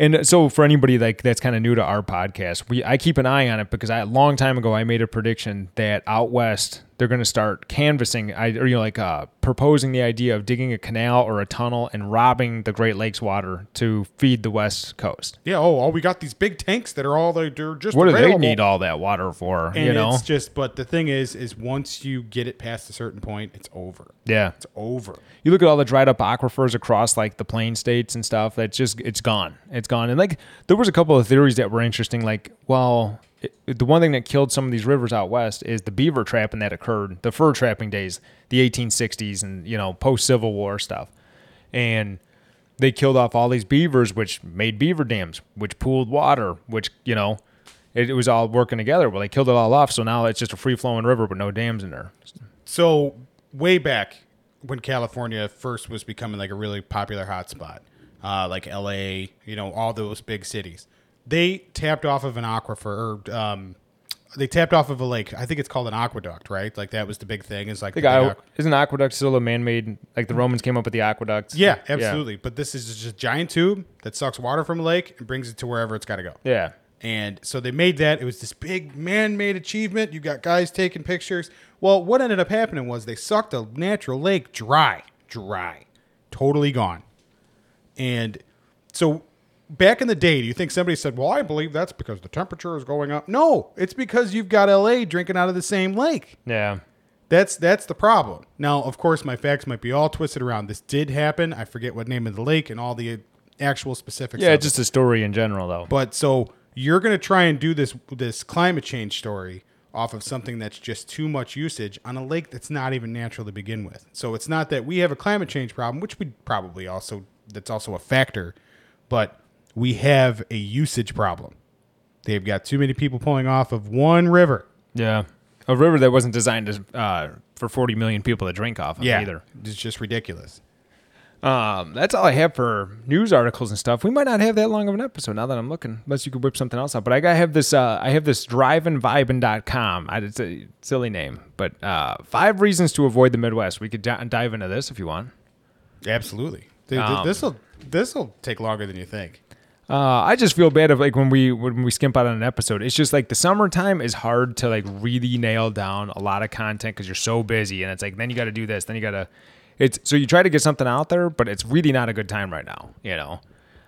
And so for anybody like that's kind of new to our podcast, I keep an eye on it because a long time ago I made a prediction that out west they're going to start canvassing, proposing the idea of digging a canal or a tunnel and robbing the Great Lakes water to feed the West Coast. Yeah. Oh, we got these big tanks that are all they're just. What do available. They need all that water for? And you know, it's just. But the thing is once you get it past a certain point, it's over. Yeah, it's over. You look at all the dried up aquifers across like the Plain States and stuff. That's just it's gone. And like there was a couple of theories that were interesting. Like, well. The one thing that killed some of these rivers out west is the beaver trapping that occurred, the fur trapping days, the 1860s and, you know, post-Civil War stuff. And they killed off all these beavers, which made beaver dams, which pooled water, which, you know, it was all working together. Well, they killed it all off, so now it's just a free-flowing river with no dams in there. So way back when California first was becoming like a really popular hotspot, like L.A., you know, all those big cities. They tapped off of an aquifer, or they tapped off of a lake. I think it's called an aqueduct, right? Like that was the big thing. Is like isn't aqueduct still a man-made? Like the Romans came up with the aqueducts. Yeah, absolutely. Yeah. But this is just a giant tube that sucks water from a lake and brings it to wherever it's got to go. Yeah. And so they made that. It was this big man-made achievement. You got guys taking pictures. Well, what ended up happening was they sucked a natural lake dry, totally gone, and so. Back in the day, do you think somebody said, well, I believe that's because the temperature is going up? No, it's because you've got L.A. drinking out of the same lake. Yeah. That's the problem. Now, of course, my facts might be all twisted around. This did happen. I forget what name of the lake and all the actual specifics. Yeah, just a story in general, though. But so you're going to try and do this climate change story off of something that's just too much usage on a lake that's not even natural to begin with. So it's not that we have a climate change problem, which we probably also, that's also a factor, but... We have a usage problem. They've got too many people pulling off of one river. Yeah. A river that wasn't designed to, for 40 million people to drink off of either. It's just ridiculous. That's all I have for news articles and stuff. We might not have that long of an episode now that I'm looking, unless you could whip something else out. But I have this driveandvibin.com. It's a silly name, but 5 reasons to avoid the Midwest. We could dive into this if you want. Absolutely. This'll take longer than you think. I just feel bad of like when we skimp out on an episode. It's just like the summertime is hard to like really nail down a lot of content because you're so busy, and it's like then you got to do this, then you got to. It's so you try to get something out there, but it's really not a good time right now, you know.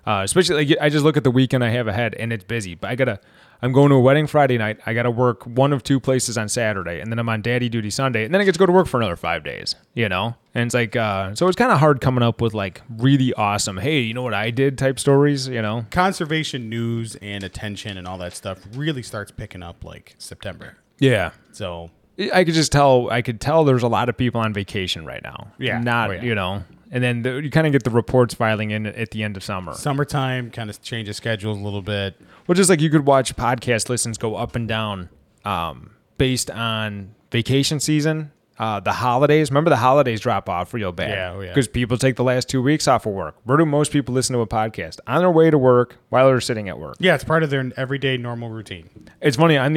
Especially like I just look at the weekend I have ahead, and it's busy. But I'm going to a wedding Friday night. I gotta work one of 2 places on Saturday, and then I'm on daddy duty Sunday, and then I get to go to work for another 5 days, you know. And it's like, so it's kind of hard coming up with like really awesome, hey, you know what I did type stories, you know. Conservation news and attention and all that stuff really starts picking up like September. Yeah. So I could tell there's a lot of people on vacation right now. Yeah. You know. And then you kind of get the reports filing in at the end of summer. Summertime kind of changes schedules a little bit. Well, just like you could watch podcast listens go up and down based on vacation season, the holidays. Remember the holidays drop off real bad. Yeah, because people take the last 2 weeks off of work. Where do most people listen to a podcast? On their way to work while they're sitting at work. Yeah, it's part of their everyday normal routine. It's funny. I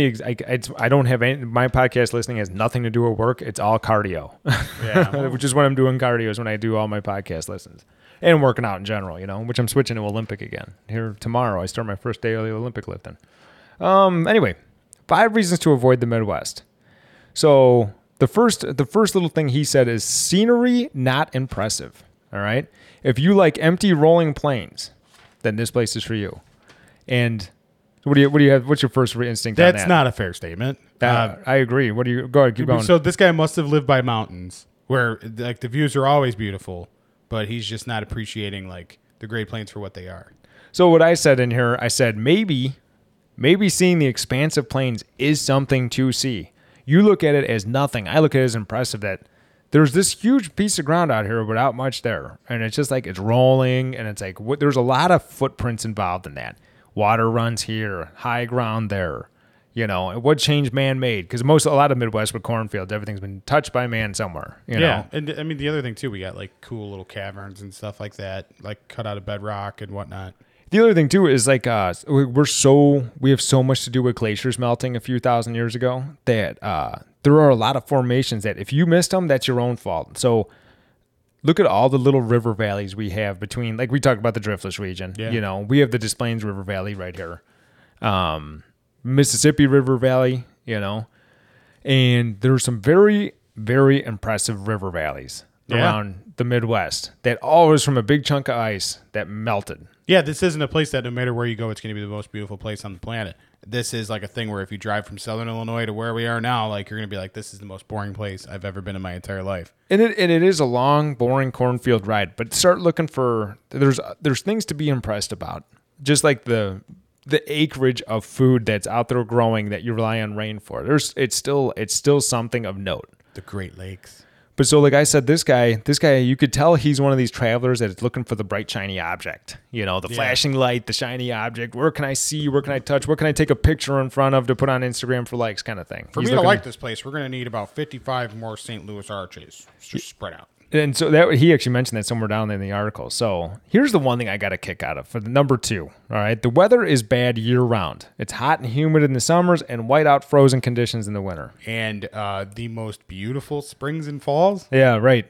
don't have any. My podcast listening has nothing to do with work. It's all cardio. Yeah, which is when I'm doing cardio is when I do all my podcast listens and working out in general. You know, which I'm switching to Olympic again here tomorrow. I start my first day of the Olympic lifting. Anyway, 5 reasons to avoid the Midwest. So. The first little thing he said is scenery not impressive, all right? If you like empty rolling plains, then this place is for you. And What do you have? What's your first instinct? That's on that? Not a fair statement. I agree. What do you? Go ahead, keep going. So this guy must have lived by mountains where like the views are always beautiful, but he's just not appreciating like the Great Plains for what they are. So what I said in here, I said maybe seeing the expansive plains is something to see. You look at it as nothing. I look at it as impressive that there's this huge piece of ground out here without much there, and it's just like it's rolling, and it's like there's a lot of footprints involved in that. Water runs here, high ground there. You know, what changed man-made? Because a lot of Midwest with cornfields, everything's been touched by man somewhere. You know? And I mean, the other thing, too, we got like cool little caverns and stuff like that, like cut out of bedrock and whatnot. The other thing, too, is like we have so much to do with glaciers melting a few thousand years ago that there are a lot of formations that if you missed them, that's your own fault. So look at all the little river valleys we have between, like we talked about the Driftless region. Yeah. You know, we have the Des Plaines River Valley right here. Mississippi River Valley, you know, and there's some very, very impressive river valleys around the Midwest that all was from a big chunk of ice that melted. Yeah, this isn't a place that no matter where you go, it's going to be the most beautiful place on the planet. This is like a thing where if you drive from Southern Illinois to where we are now, like you're going to be like, this is the most boring place I've ever been in my entire life. And it is a long, boring cornfield ride, but start looking for, there's things to be impressed about. Just like the acreage of food that's out there growing that you rely on rain for. It's still something of note. The Great Lakes. But so like I said, this guy, you could tell he's one of these travelers that is looking for the bright, shiny object. You know, the flashing light, the shiny object. Where can I see? Where can I touch? Where can I take a picture in front of to put on Instagram for likes kind of thing? For me to like this place, we're going to need about 55 more St. Louis arches. It's just spread out. And so that he actually mentioned that somewhere down in the article. So here's the one thing I got a kick out of for the number 2. All right. The weather is bad year round. It's hot and humid in the summers and whiteout frozen conditions in the winter. And the most beautiful springs and falls. Yeah, right.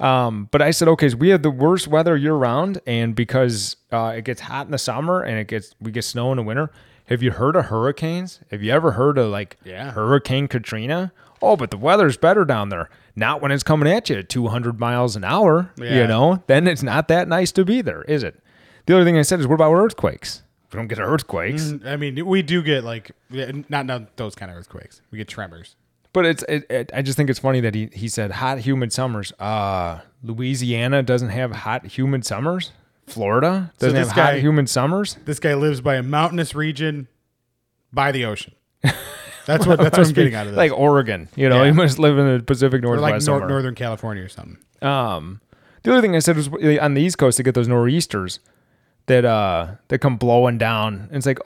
But I said, okay, so we have the worst weather year round. And because it gets hot in the summer and we get snow in the winter. Have you heard of hurricanes? Have you ever heard of Hurricane Katrina? Oh, but the weather's better down there. Not when it's coming at you at 200 miles an hour, you know? Then it's not that nice to be there, is it? The other thing I said is, what about earthquakes? We don't get earthquakes. I mean, we do get, like, not those kind of earthquakes. We get tremors. But I just think it's funny that he said hot, humid summers. Louisiana doesn't have hot, humid summers? Florida doesn't have hot, humid summers? This guy lives by a mountainous region by the ocean. That's what I'm getting out of this. Like Oregon, you know, he must live in the Pacific Northwest or like Northern California or something. The other thing I said was on the East Coast, they get those nor'easters that come blowing down. And it's like,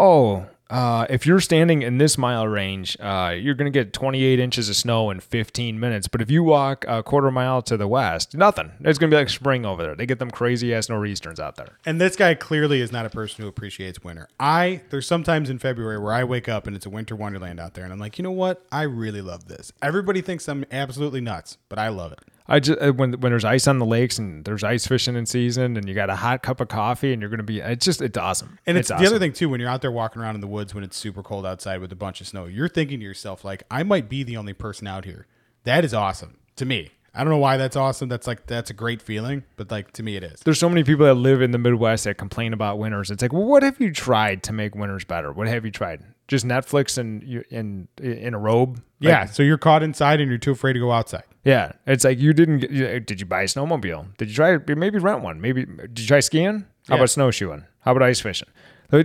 if you're standing in this mile range, you're going to get 28 inches of snow in 15 minutes. But if you walk a quarter mile to the west, nothing. It's going to be like spring over there. They get them crazy-ass nor'easters out there. And this guy clearly is not a person who appreciates winter. There's sometimes in February where I wake up and it's a winter wonderland out there. And I'm like, you know what? I really love this. Everybody thinks I'm absolutely nuts, but I love it. When there's ice on the lakes and there's ice fishing in season and you got a hot cup of coffee and you're going to be, it's awesome. And it's awesome. The other thing too, when you're out there walking around in the woods, when it's super cold outside with a bunch of snow, you're thinking to yourself, like, I might be the only person out here. That is awesome to me. I don't know why that's awesome. That's a great feeling, but like to me it is. There's so many people that live in the Midwest that complain about winters. It's like, well, what have you tried to make winters better? What have you tried? Just Netflix and you in a robe. So you're caught inside and you're too afraid to go outside. Yeah, it's like you didn't. Did you buy a snowmobile? Did you try? Maybe rent one. Maybe did you try skiing? How about snowshoeing? How about ice fishing?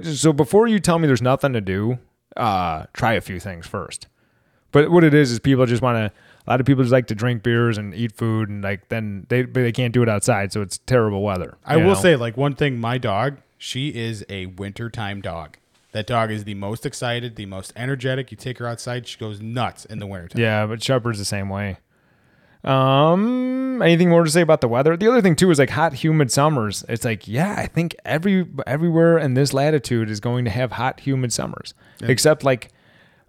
So before you tell me there's nothing to do, try a few things first. But what it is people just want to. A lot of people just like to drink beers and eat food, and like then they can't do it outside, so it's terrible weather. I will say, like one thing, my dog, she is a wintertime dog. That dog is the most excited, the most energetic. You take her outside, she goes nuts in the wintertime. Yeah, but Shepherd's the same way. Anything more to say about the weather? The other thing too is like hot, humid summers. It's like, yeah, I think everywhere in this latitude is going to have hot, humid summers, except like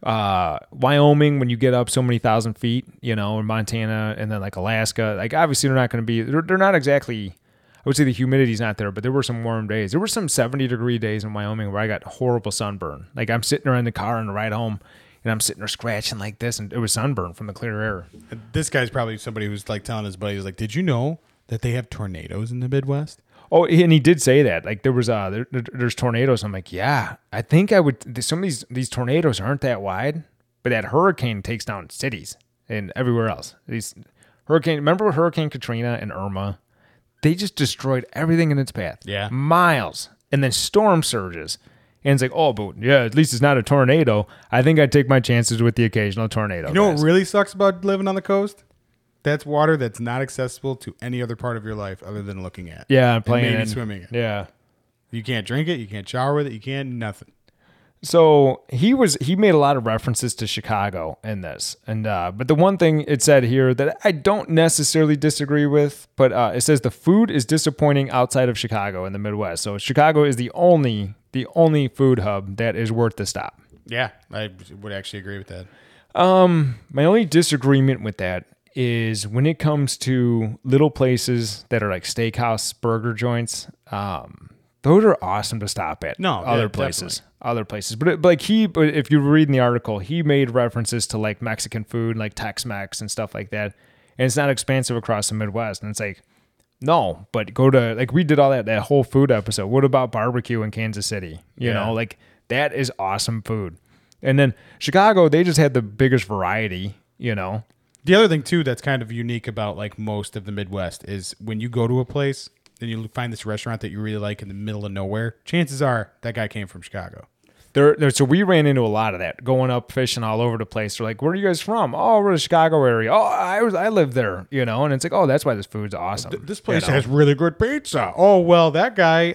Wyoming when you get up so many thousand feet, you know, or Montana, and then like Alaska. Like obviously they're not exactly. I would say the humidity's not there, but there were some warm days. There were some 70-degree days in Wyoming where I got horrible sunburn. Like I'm sitting there in the car on the ride home. And I'm sitting there scratching like this, and it was sunburn from the clear air. This guy's probably somebody who's like telling his buddies, like, did you know that they have tornadoes in the Midwest? Oh, and he did say that. Like, there was there's tornadoes. I'm like, yeah, I think I would. Some of these tornadoes aren't that wide, but that hurricane takes down cities and everywhere else. These hurricane. Remember Hurricane Katrina and Irma? They just destroyed everything in its path. Yeah, miles, and then storm surges. And it's like, oh, but yeah, at least it's not a tornado. I think I'd take my chances with the occasional tornado. You know what really sucks about living on the coast? That's water that's not accessible to any other part of your life other than looking at. Yeah, playing and maybe swimming it. Yeah. You can't drink it. You can't shower with it. You can't nothing. So he made a lot of references to Chicago in this. And but the one thing it said here that I don't necessarily disagree with, but it says the food is disappointing outside of Chicago in the Midwest. So Chicago is the only food hub that is worth the stop. Yeah, I would actually agree with that. My only disagreement with that is when it comes to little places that are like steakhouse burger joints. Those are awesome to stop at. No, other places, definitely. But if you read in the article, he made references to like Mexican food, like Tex-Mex and stuff like that. And it's not expansive across the Midwest. And it's like, no, but go to, like, we did all that whole food episode. What about barbecue in Kansas City? You know, like, that is awesome food. And then Chicago, they just had the biggest variety, you know. The other thing, too, that's kind of unique about, like, most of the Midwest is when you go to a place and you find this restaurant that you really like in the middle of nowhere, chances are that guy came from Chicago. So we ran into a lot of that, going up fishing all over the place. We're like, where are you guys from? Oh, we're in the Chicago area. Oh, I live there, you know? And it's like, oh, that's why this food's awesome. This place has really good pizza. Oh, well, that guy,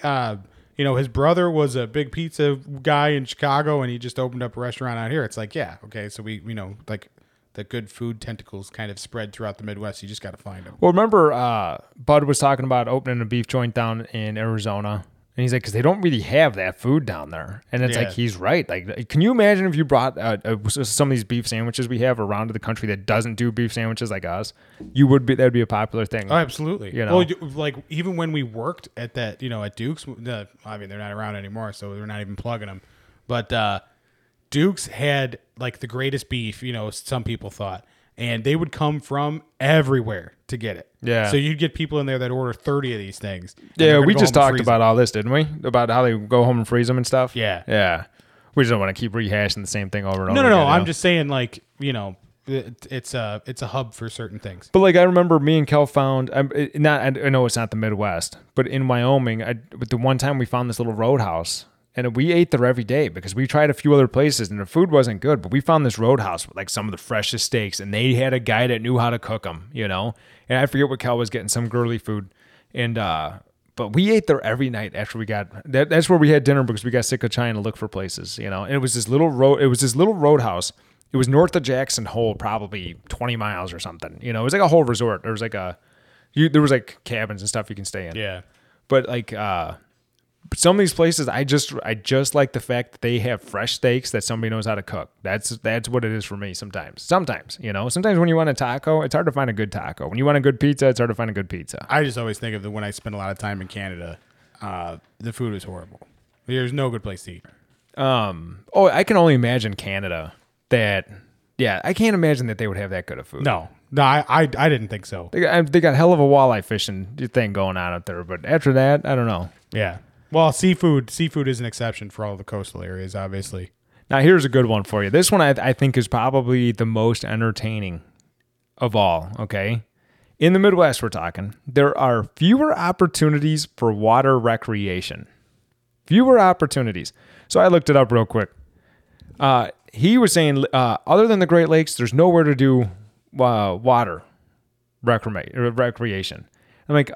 his brother was a big pizza guy in Chicago, and he just opened up a restaurant out here. It's like, yeah, okay, so we, you know, like the good food tentacles kind of spread throughout the Midwest. You just got to find them. Well, remember Bud was talking about opening a beef joint down in Arizona. And he's like, because they don't really have that food down there. And it's like, he's right. Like, can you imagine if you brought some of these beef sandwiches we have around to the country that doesn't do beef sandwiches like us? That would be a popular thing. Oh, absolutely. You know? Well, like, even when we worked at that, you know, at Duke's, I mean, they're not around anymore, so they're not even plugging them. But Duke's had, like, the greatest beef, you know, some people thought. And they would come from everywhere to get it. Yeah. So you'd get people in there that order 30 of these things. Yeah, we just talked about all this, didn't we? About how they go home and freeze them and stuff. Yeah. Yeah. We just don't want to keep rehashing the same thing over and over again. No. I'm just saying, like, you know, it's a hub for certain things. But, like, I remember me and Kel found, I know it's not the Midwest, but in Wyoming, the one time we found this little roadhouse. And we ate there every day because we tried a few other places and the food wasn't good. But we found this roadhouse with like some of the freshest steaks, and they had a guy that knew how to cook them, you know. And I forget what Cal was getting, some girly food. And but we ate there every night after we got that. That's where we had dinner because we got sick of trying to look for places, you know. And it was this little roadhouse. It was north of Jackson Hole, probably 20 miles or something. You know, it was like a whole resort. There was like cabins and stuff you can stay in. Yeah, but like. But some of these places, I just like the fact that they have fresh steaks that somebody knows how to cook. That's what it is for me sometimes. Sometimes, you know, sometimes when you want a taco, it's hard to find a good taco. When you want a good pizza, it's hard to find a good pizza. I just always think of when I spent a lot of time in Canada, the food is horrible. There's no good place to eat. I can only imagine Canada that... Yeah, I can't imagine that they would have that good of food. No, I didn't think so. They got hell of a walleye fishing thing going on out there, but after that, I don't know. Yeah. Well, seafood is an exception for all the coastal areas, obviously. Now, here's a good one for you. This one, I think, is probably the most entertaining of all, okay? In the Midwest, we're talking, there are fewer opportunities for water recreation. Fewer opportunities. So I looked it up real quick. He was saying, other than the Great Lakes, there's nowhere to do water recreation. I'm like,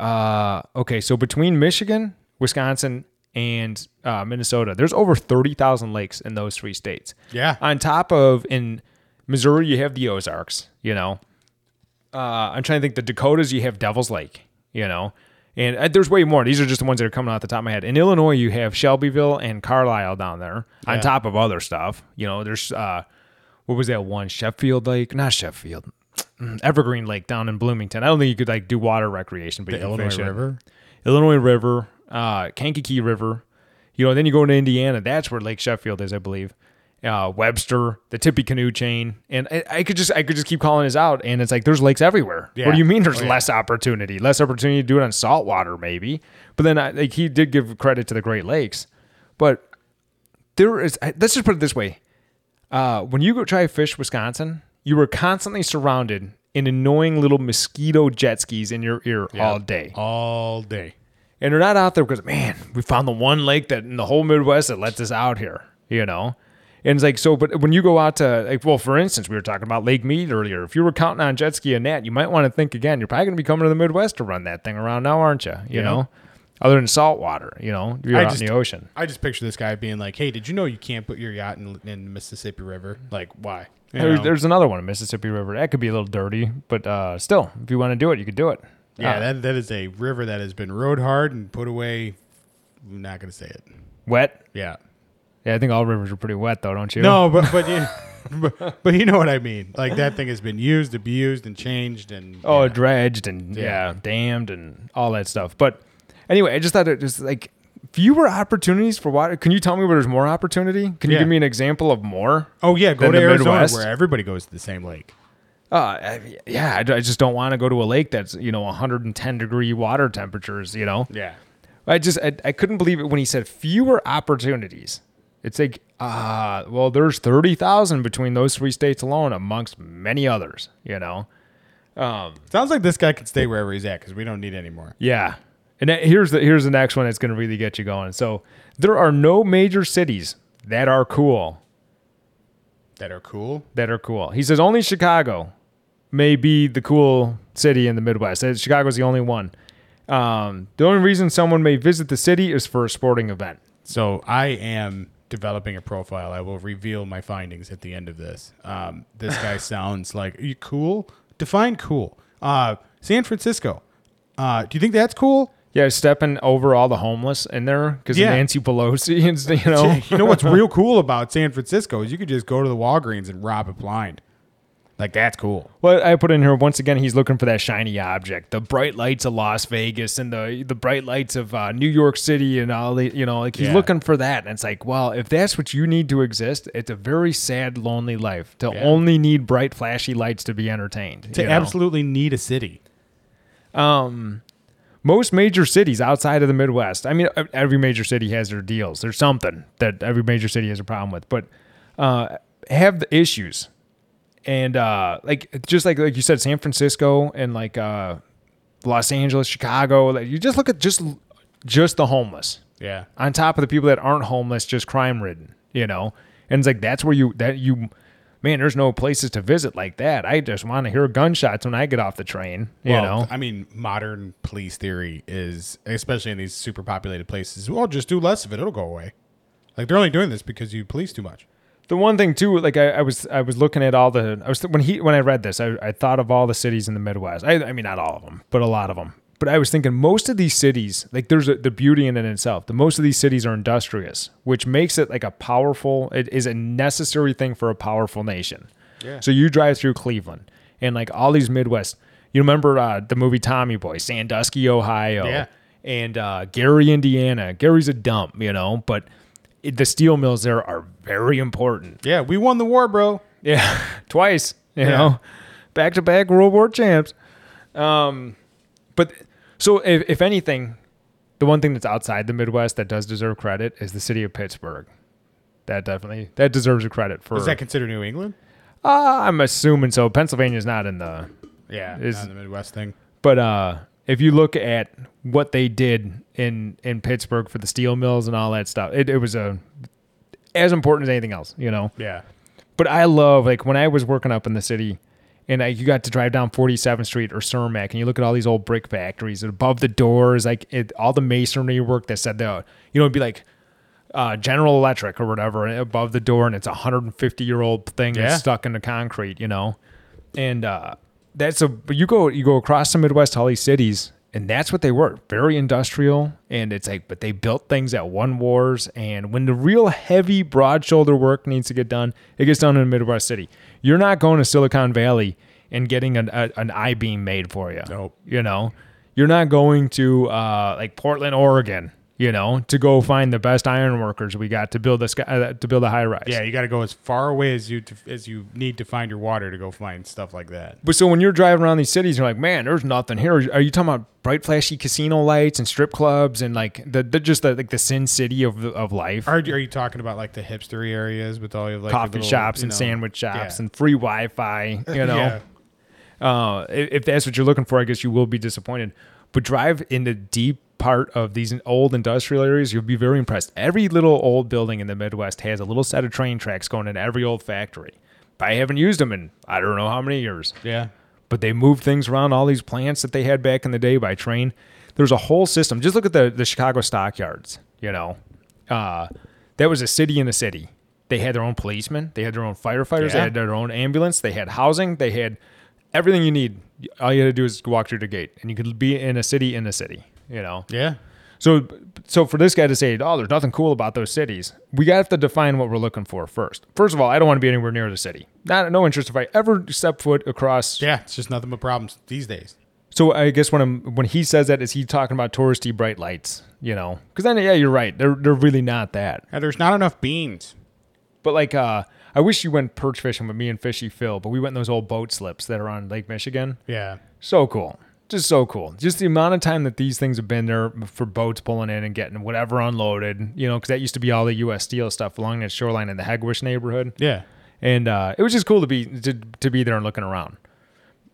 okay, so between Michigan, Wisconsin, and Minnesota, there's over 30,000 lakes in those three states. Yeah. On top of, in Missouri, you have the Ozarks, you know. I'm trying to think, the Dakotas, you have Devil's Lake, you know. And there's way more. These are just the ones that are coming off the top of my head. In Illinois, you have Shelbyville and Carlisle down there on top of other stuff. You know, there's, what was that one? Evergreen Lake down in Bloomington. I don't think you could like do water recreation, but Illinois River, Kankakee River, you know, then you go to Indiana. That's where Lake Sheffield is, I believe. Webster, the Tippecanoe chain. And I could just keep calling this out. And it's like, there's lakes everywhere. Yeah. What do you mean there's less opportunity? Less opportunity to do it on saltwater, maybe. But then like he did give credit to the Great Lakes. But there is, let's just put it this way. When you go try to fish Wisconsin, you were constantly surrounded in annoying little mosquito jet skis in your ear all day. All day. And they're not out there because, man, we found the one lake that in the whole Midwest that lets us out here, you know? And it's like, so, but when you go out to, like, well, for instance, we were talking about Lake Mead earlier. If you were counting on jet ski and that, you might want to think again. You're probably going to be coming to the Midwest to run that thing around now, aren't you? You know? Other than saltwater, you know, you're out in the ocean. I just picture this guy being like, hey, did you know you can't put your yacht in the Mississippi River? Like, why? There's another one, Mississippi River. That could be a little dirty, but still, if you want to do it, you could do it. Yeah, that is a river that has been rode hard and put away. I'm not going to say it. Wet? Yeah. Yeah, I think all rivers are pretty wet, though, don't you? No, but yeah. But you know what I mean. Like, that thing has been used, abused, and changed. And dredged and, dammed and all that stuff. But anyway, I just thought it was like fewer opportunities for water. Can you tell me where there's more opportunity? Can you give me an example of more? Oh, yeah. Go to Arizona Midwest, where everybody goes to the same lake. I just don't want to go to a lake that's, 110 degree water temperatures, Yeah. I couldn't believe it when he said fewer opportunities. It's like, there's 30,000 between those three states alone amongst many others, Sounds like this guy could stay wherever he's at because we don't need any more. Yeah. And here's the next one that's going to really get you going. So there are no major cities that are cool. He says only Chicago may be the cool city in the Midwest. Chicago's the only one. The only reason someone may visit the city is for a sporting event. So I am developing a profile. I will reveal my findings at the end of this. This guy sounds like, are you cool? Define cool. San Francisco. Do you think that's cool? Yeah, stepping over all the homeless in there because of Nancy Pelosi. And, you know what's real cool about San Francisco is you could just go to the Walgreens and rob it blind. Like, that's cool. Well, I put in here, once again, he's looking for that shiny object. The bright lights of Las Vegas and the bright lights of New York City and all the, he's looking for that. And it's like, well, if that's what you need to exist, it's a very sad, lonely life to only need bright, flashy lights to be entertained. To absolutely need a city. Most major cities outside of the Midwest, I mean, every major city has their deals. There's something that every major city has a problem with, but have the issues. And like you said, San Francisco and Los Angeles, Chicago, you just look at just the homeless. Yeah. On top of the people that aren't homeless, just crime ridden, And it's like that's where man, there's no places to visit like that. I just want to hear gunshots when I get off the train, I mean, modern police theory is, especially in these super populated places, well, just do less of it. It'll go away. Like, they're only doing this because you police too much. The one thing, too, like I was looking at all the... When I read this, I thought of all the cities in the Midwest. I mean, not all of them, but a lot of them. But I was thinking most of these cities, like there's the beauty in it itself. Most of these cities are industrious, which makes it like it is a necessary thing for a powerful nation. Yeah. So you drive through Cleveland and like all these Midwest, you remember the movie Tommy Boy, Sandusky, Ohio, and Gary, Indiana. Gary's a dump, but the steel mills there are very important. Yeah. We won the war, bro. Yeah. Twice, back to back World War champs. But so if anything, the one thing that's outside the Midwest that does deserve credit is the city of Pittsburgh. That deserves a credit for. Is that considered New England? I'm assuming so. Pennsylvania's not in the not in the Midwest thing. But if you look at what they did in Pittsburgh for the steel mills and all that stuff, it was as important as anything else. Yeah. But I love when I was working up in the city. And you got to drive down 47th Street or Cermak, and you look at all these old brick factories. And above the doors, all the masonry work that said that, it'd be like General Electric or whatever above the door, and it's a 150-year-old thing that's stuck in the concrete, And you go across the Midwest to all these cities, and that's what they were, very industrial. And it's like, but they built things that won wars. And when the real heavy, broad-shoulder work needs to get done, it gets done in a Midwest city. You're not going to Silicon Valley and getting an I-beam made for you. Nope. You're not going to Portland, Oregon you know, to go find the best iron workers we got to build a high rise. Yeah, you got to go as far away as you need to find your water to go find stuff like that. But so when you're driving around these cities, you're like, man, there's nothing here. Are you talking about bright, flashy casino lights and strip clubs and like the Sin City of life? Are you talking about like the hipstery areas with all your like coffee shops and sandwich shops and free Wi-Fi? You know, if that's what you're looking for, I guess you will be disappointed. But drive in the deep part of these old industrial areas, you'll be very impressed. Every little old building in the Midwest has a little set of train tracks going into every old factory. I haven't used them in I don't know how many years. Yeah. But they moved things around, all these plants that they had back in the day by train. There's a whole system. Just look at the Chicago stockyards, you know. That was a city in a city. They had their own policemen. They had their own firefighters. Yeah. They had their own ambulance. They had housing. They had everything you need. All you had to do is walk through the gate, and you could be in a city in a city, you know. Yeah. So for this guy to say, oh, there's nothing cool about those cities, we got to define what we're looking for first. First of all, I don't want to be anywhere near the city. No interest if I ever step foot across. Yeah, it's just nothing but problems these days. So I guess when he says that, is he talking about touristy bright lights, you know? Because then, yeah, you're right. They're really not that. Yeah, there's not enough beans. But like, I wish you went perch fishing with me and Fishy Phil, but we went in those old boat slips that are on Lake Michigan. Yeah. So cool. Just so cool. Just the amount of time that these things have been there for boats pulling in and getting whatever unloaded, you know, because that used to be all the U.S. Steel stuff along that shoreline in the Hegwish neighborhood. Yeah. And it was just cool to be there and looking around.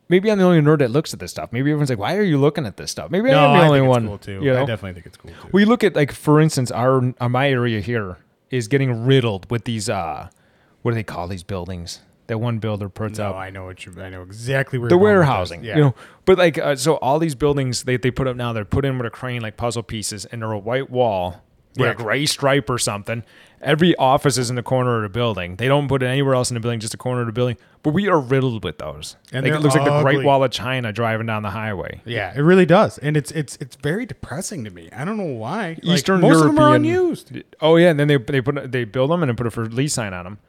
Maybe I'm the only nerd that looks at this stuff. Maybe everyone's like, why are you looking at this stuff? Maybe I'm the only one. Cool too. You know? I definitely think it's cool too. We look at, like, for instance, my area here is getting riddled with these, what do they call these buildings? That one builder puts up. No, I know exactly where the warehousing. Yeah. You know, but like so, all these buildings they put up now, they're put in with a crane like puzzle pieces, and they're a white wall with a gray stripe or something. Every office is in the corner of the building. They don't put it anywhere else in the building, just the corner of the building. But we are riddled with those. And like, it looks like the Great Wall of China driving down the highway. Yeah, it really does, and it's very depressing to me. I don't know why. Eastern European, most of them are unused. Oh yeah, and then they build them and put a for lease sign on them,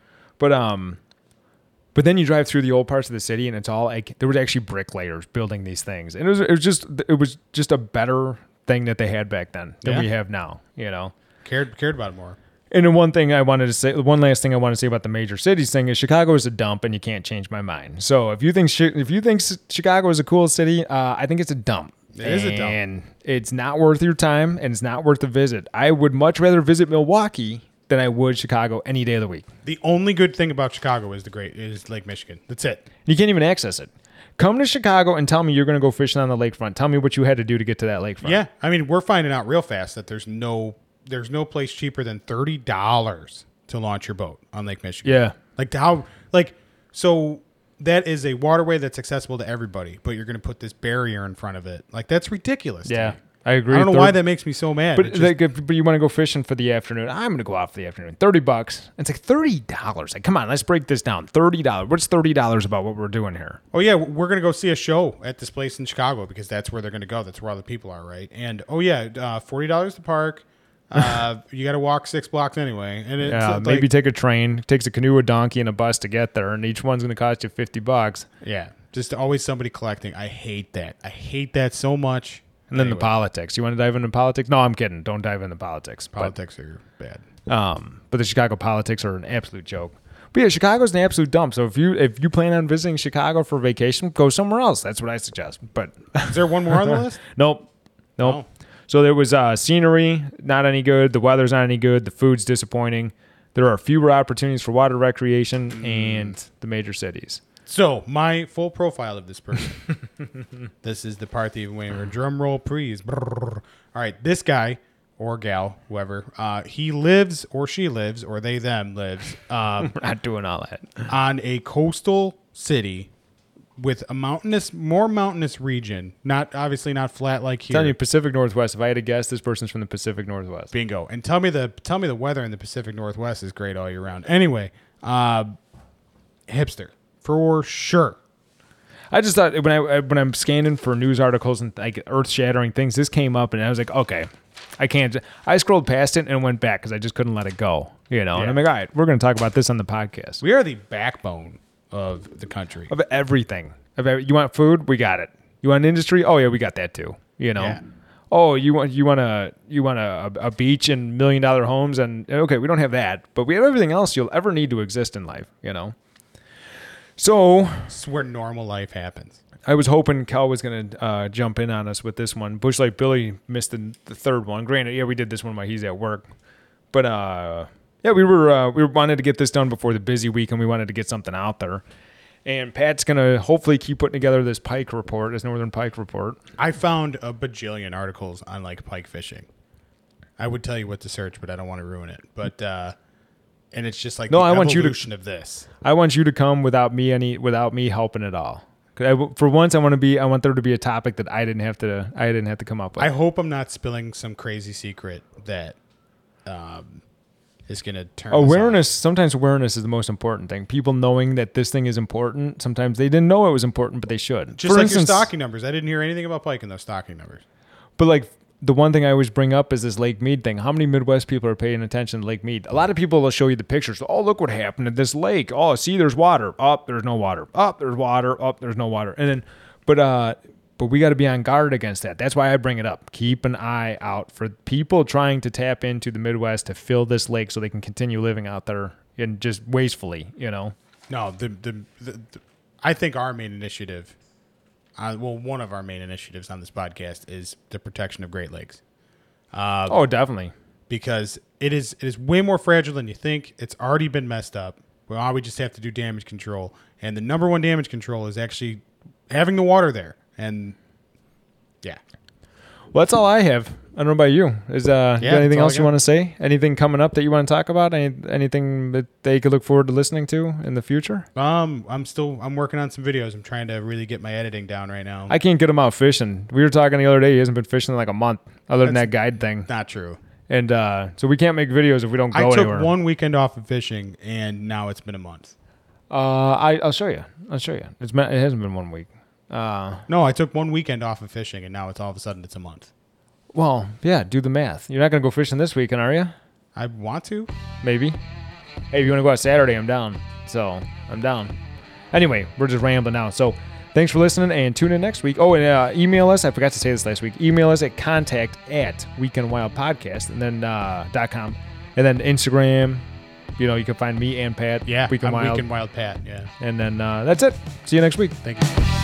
But then you drive through the old parts of the city, and it's all like there was actually bricklayers building these things, and it was just a better thing that they had back then than we have now. You know, cared about it more. And then one last thing I want to say about the major cities thing is Chicago is a dump, and you can't change my mind. So if you think Chicago is a cool city, I think it's a dump. It is a dump, and it's not worth your time, and it's not worth a visit. I would much rather visit Milwaukee than I would Chicago any day of the week. The only good thing about Chicago is Lake Michigan. That's it. You can't even access it. Come to Chicago and tell me you're going to go fishing on the lakefront. Tell me what you had to do to get to that lakefront. Yeah, I mean, we're finding out real fast that there's no place cheaper than $30 to launch your boat on Lake Michigan. Yeah, so that is a waterway that's accessible to everybody, but you're going to put this barrier in front of it. Like, that's ridiculous. Yeah. To me. I agree. I don't know why that makes me so mad. But, but you want to go fishing for the afternoon. I'm going to go out for the afternoon. $30. It's like $30. Like, come on, let's break this down. $30. What's $30 about what we're doing here? Oh, yeah. We're going to go see a show at this place in Chicago because that's where they're going to go. That's where all the people are, right? And, oh, yeah, $40 to park. You got to walk 6 blocks anyway. And maybe take a train. It takes a canoe, a donkey, and a bus to get there, and each one's going to cost you $50. Yeah. Just always somebody collecting. I hate that. So much. And then anyway. The politics. You want to dive into politics? No, I'm kidding. Don't dive into politics. Politics are bad. But the Chicago politics are an absolute joke. But yeah, Chicago's an absolute dump. So if you plan on visiting Chicago for vacation, go somewhere else. That's what I suggest. But is there one more on the list? Nope. Oh. So there was scenery, not any good. The weather's not any good. The food's disappointing. There are fewer opportunities for water recreation and the major cities. So, my full profile of this person. This is the part that you've been waiting for. Drum roll, please. Brrr. All right. This guy or gal, whoever, he lives or she lives or they, them lives. We're not doing all that. On a coastal city with a more mountainous region. Obviously not flat like here. I'm telling you, Pacific Northwest. If I had to guess, this person's from the Pacific Northwest. Bingo. And tell me the weather in the Pacific Northwest is great all year round. Anyway, hipster. For sure. I just thought when I'm scanning for news articles and like earth-shattering things, this came up and I was like, okay, I can't. I scrolled past it and went back because I just couldn't let it go, you know. Yeah. And I'm like, all right, we're going to talk about this on the podcast. We are the backbone of the country. Of everything. You want food? We got it. You want industry? Oh, yeah, we got that too, you know. Yeah. oh, you want a beach and $1 million homes, and okay, we don't have that, but we have everything else you'll ever need to exist in life, you know. So it's where normal life happens. I was hoping Cal was going to jump in on us with this one. Bush Light Billy missed the third one. Granted, yeah, we did this one while he's at work, but yeah, we wanted to get this done before the busy week, and we wanted to get something out there. And Pat's going to hopefully keep putting together this pike report, this Northern Pike report. I found a bajillion articles on, like, pike fishing. I would tell you what to search, but I don't want to ruin it. But and it's just like no, I want you to come without me helping at all. For once, I want there to be a topic that I didn't have to come up with. I hope I'm not spilling some crazy secret that is going to turn. Awareness. Sometimes awareness is the most important thing. People knowing that this thing is important. Sometimes they didn't know it was important, but they should. Just like your stocking numbers. I didn't hear anything about pike in those stocking numbers. But like the one thing I always bring up is this Lake Mead thing. How many Midwest people are paying attention to Lake Mead? A lot of people will show you the pictures. Oh, look what happened at this lake. Oh, see, there's water. Up, there's no water. Up, there's water. Up, there's no water. And then, but we got to be on guard against that. That's why I bring it up. Keep an eye out for people trying to tap into the Midwest to fill this lake so they can continue living out there and just wastefully, you know. No, I think our main initiative, one of our main initiatives on this podcast is the protection of Great Lakes. Oh, definitely. Because it is way more fragile than you think. It's already been messed up. Well, we just have to do damage control. And the number one damage control is actually having the water there. And yeah, well, that's all I have. I don't know about you. Is you got anything else you want to say? Anything coming up that you want to talk about? Anything that they could look forward to listening to in the future? I'm working on some videos. I'm trying to really get my editing down right now. I can't get him out fishing. We were talking the other day. He hasn't been fishing in like a month, other than that guide thing. Not true. And so we can't make videos if we don't go anywhere. I took one weekend off of fishing, and now it's been a month. I'll show you. It hasn't been 1 week. No, I took one weekend off of fishing, and now it's all of a sudden it's a month. Well, yeah, do the math. You're not going to go fishing this weekend, are you? I want to. Maybe. Hey, if you want to go out Saturday, I'm down. So I'm down. Anyway, we're just rambling now. So thanks for listening, and tune in next week. Oh, and email us. I forgot to say this last week. Email us at contact@weekendwildpodcast and then .com. And then Instagram, you know, you can find me and Pat. Yeah, Weekend Wild Pat. Yeah. And then that's it. See you next week. Thank you.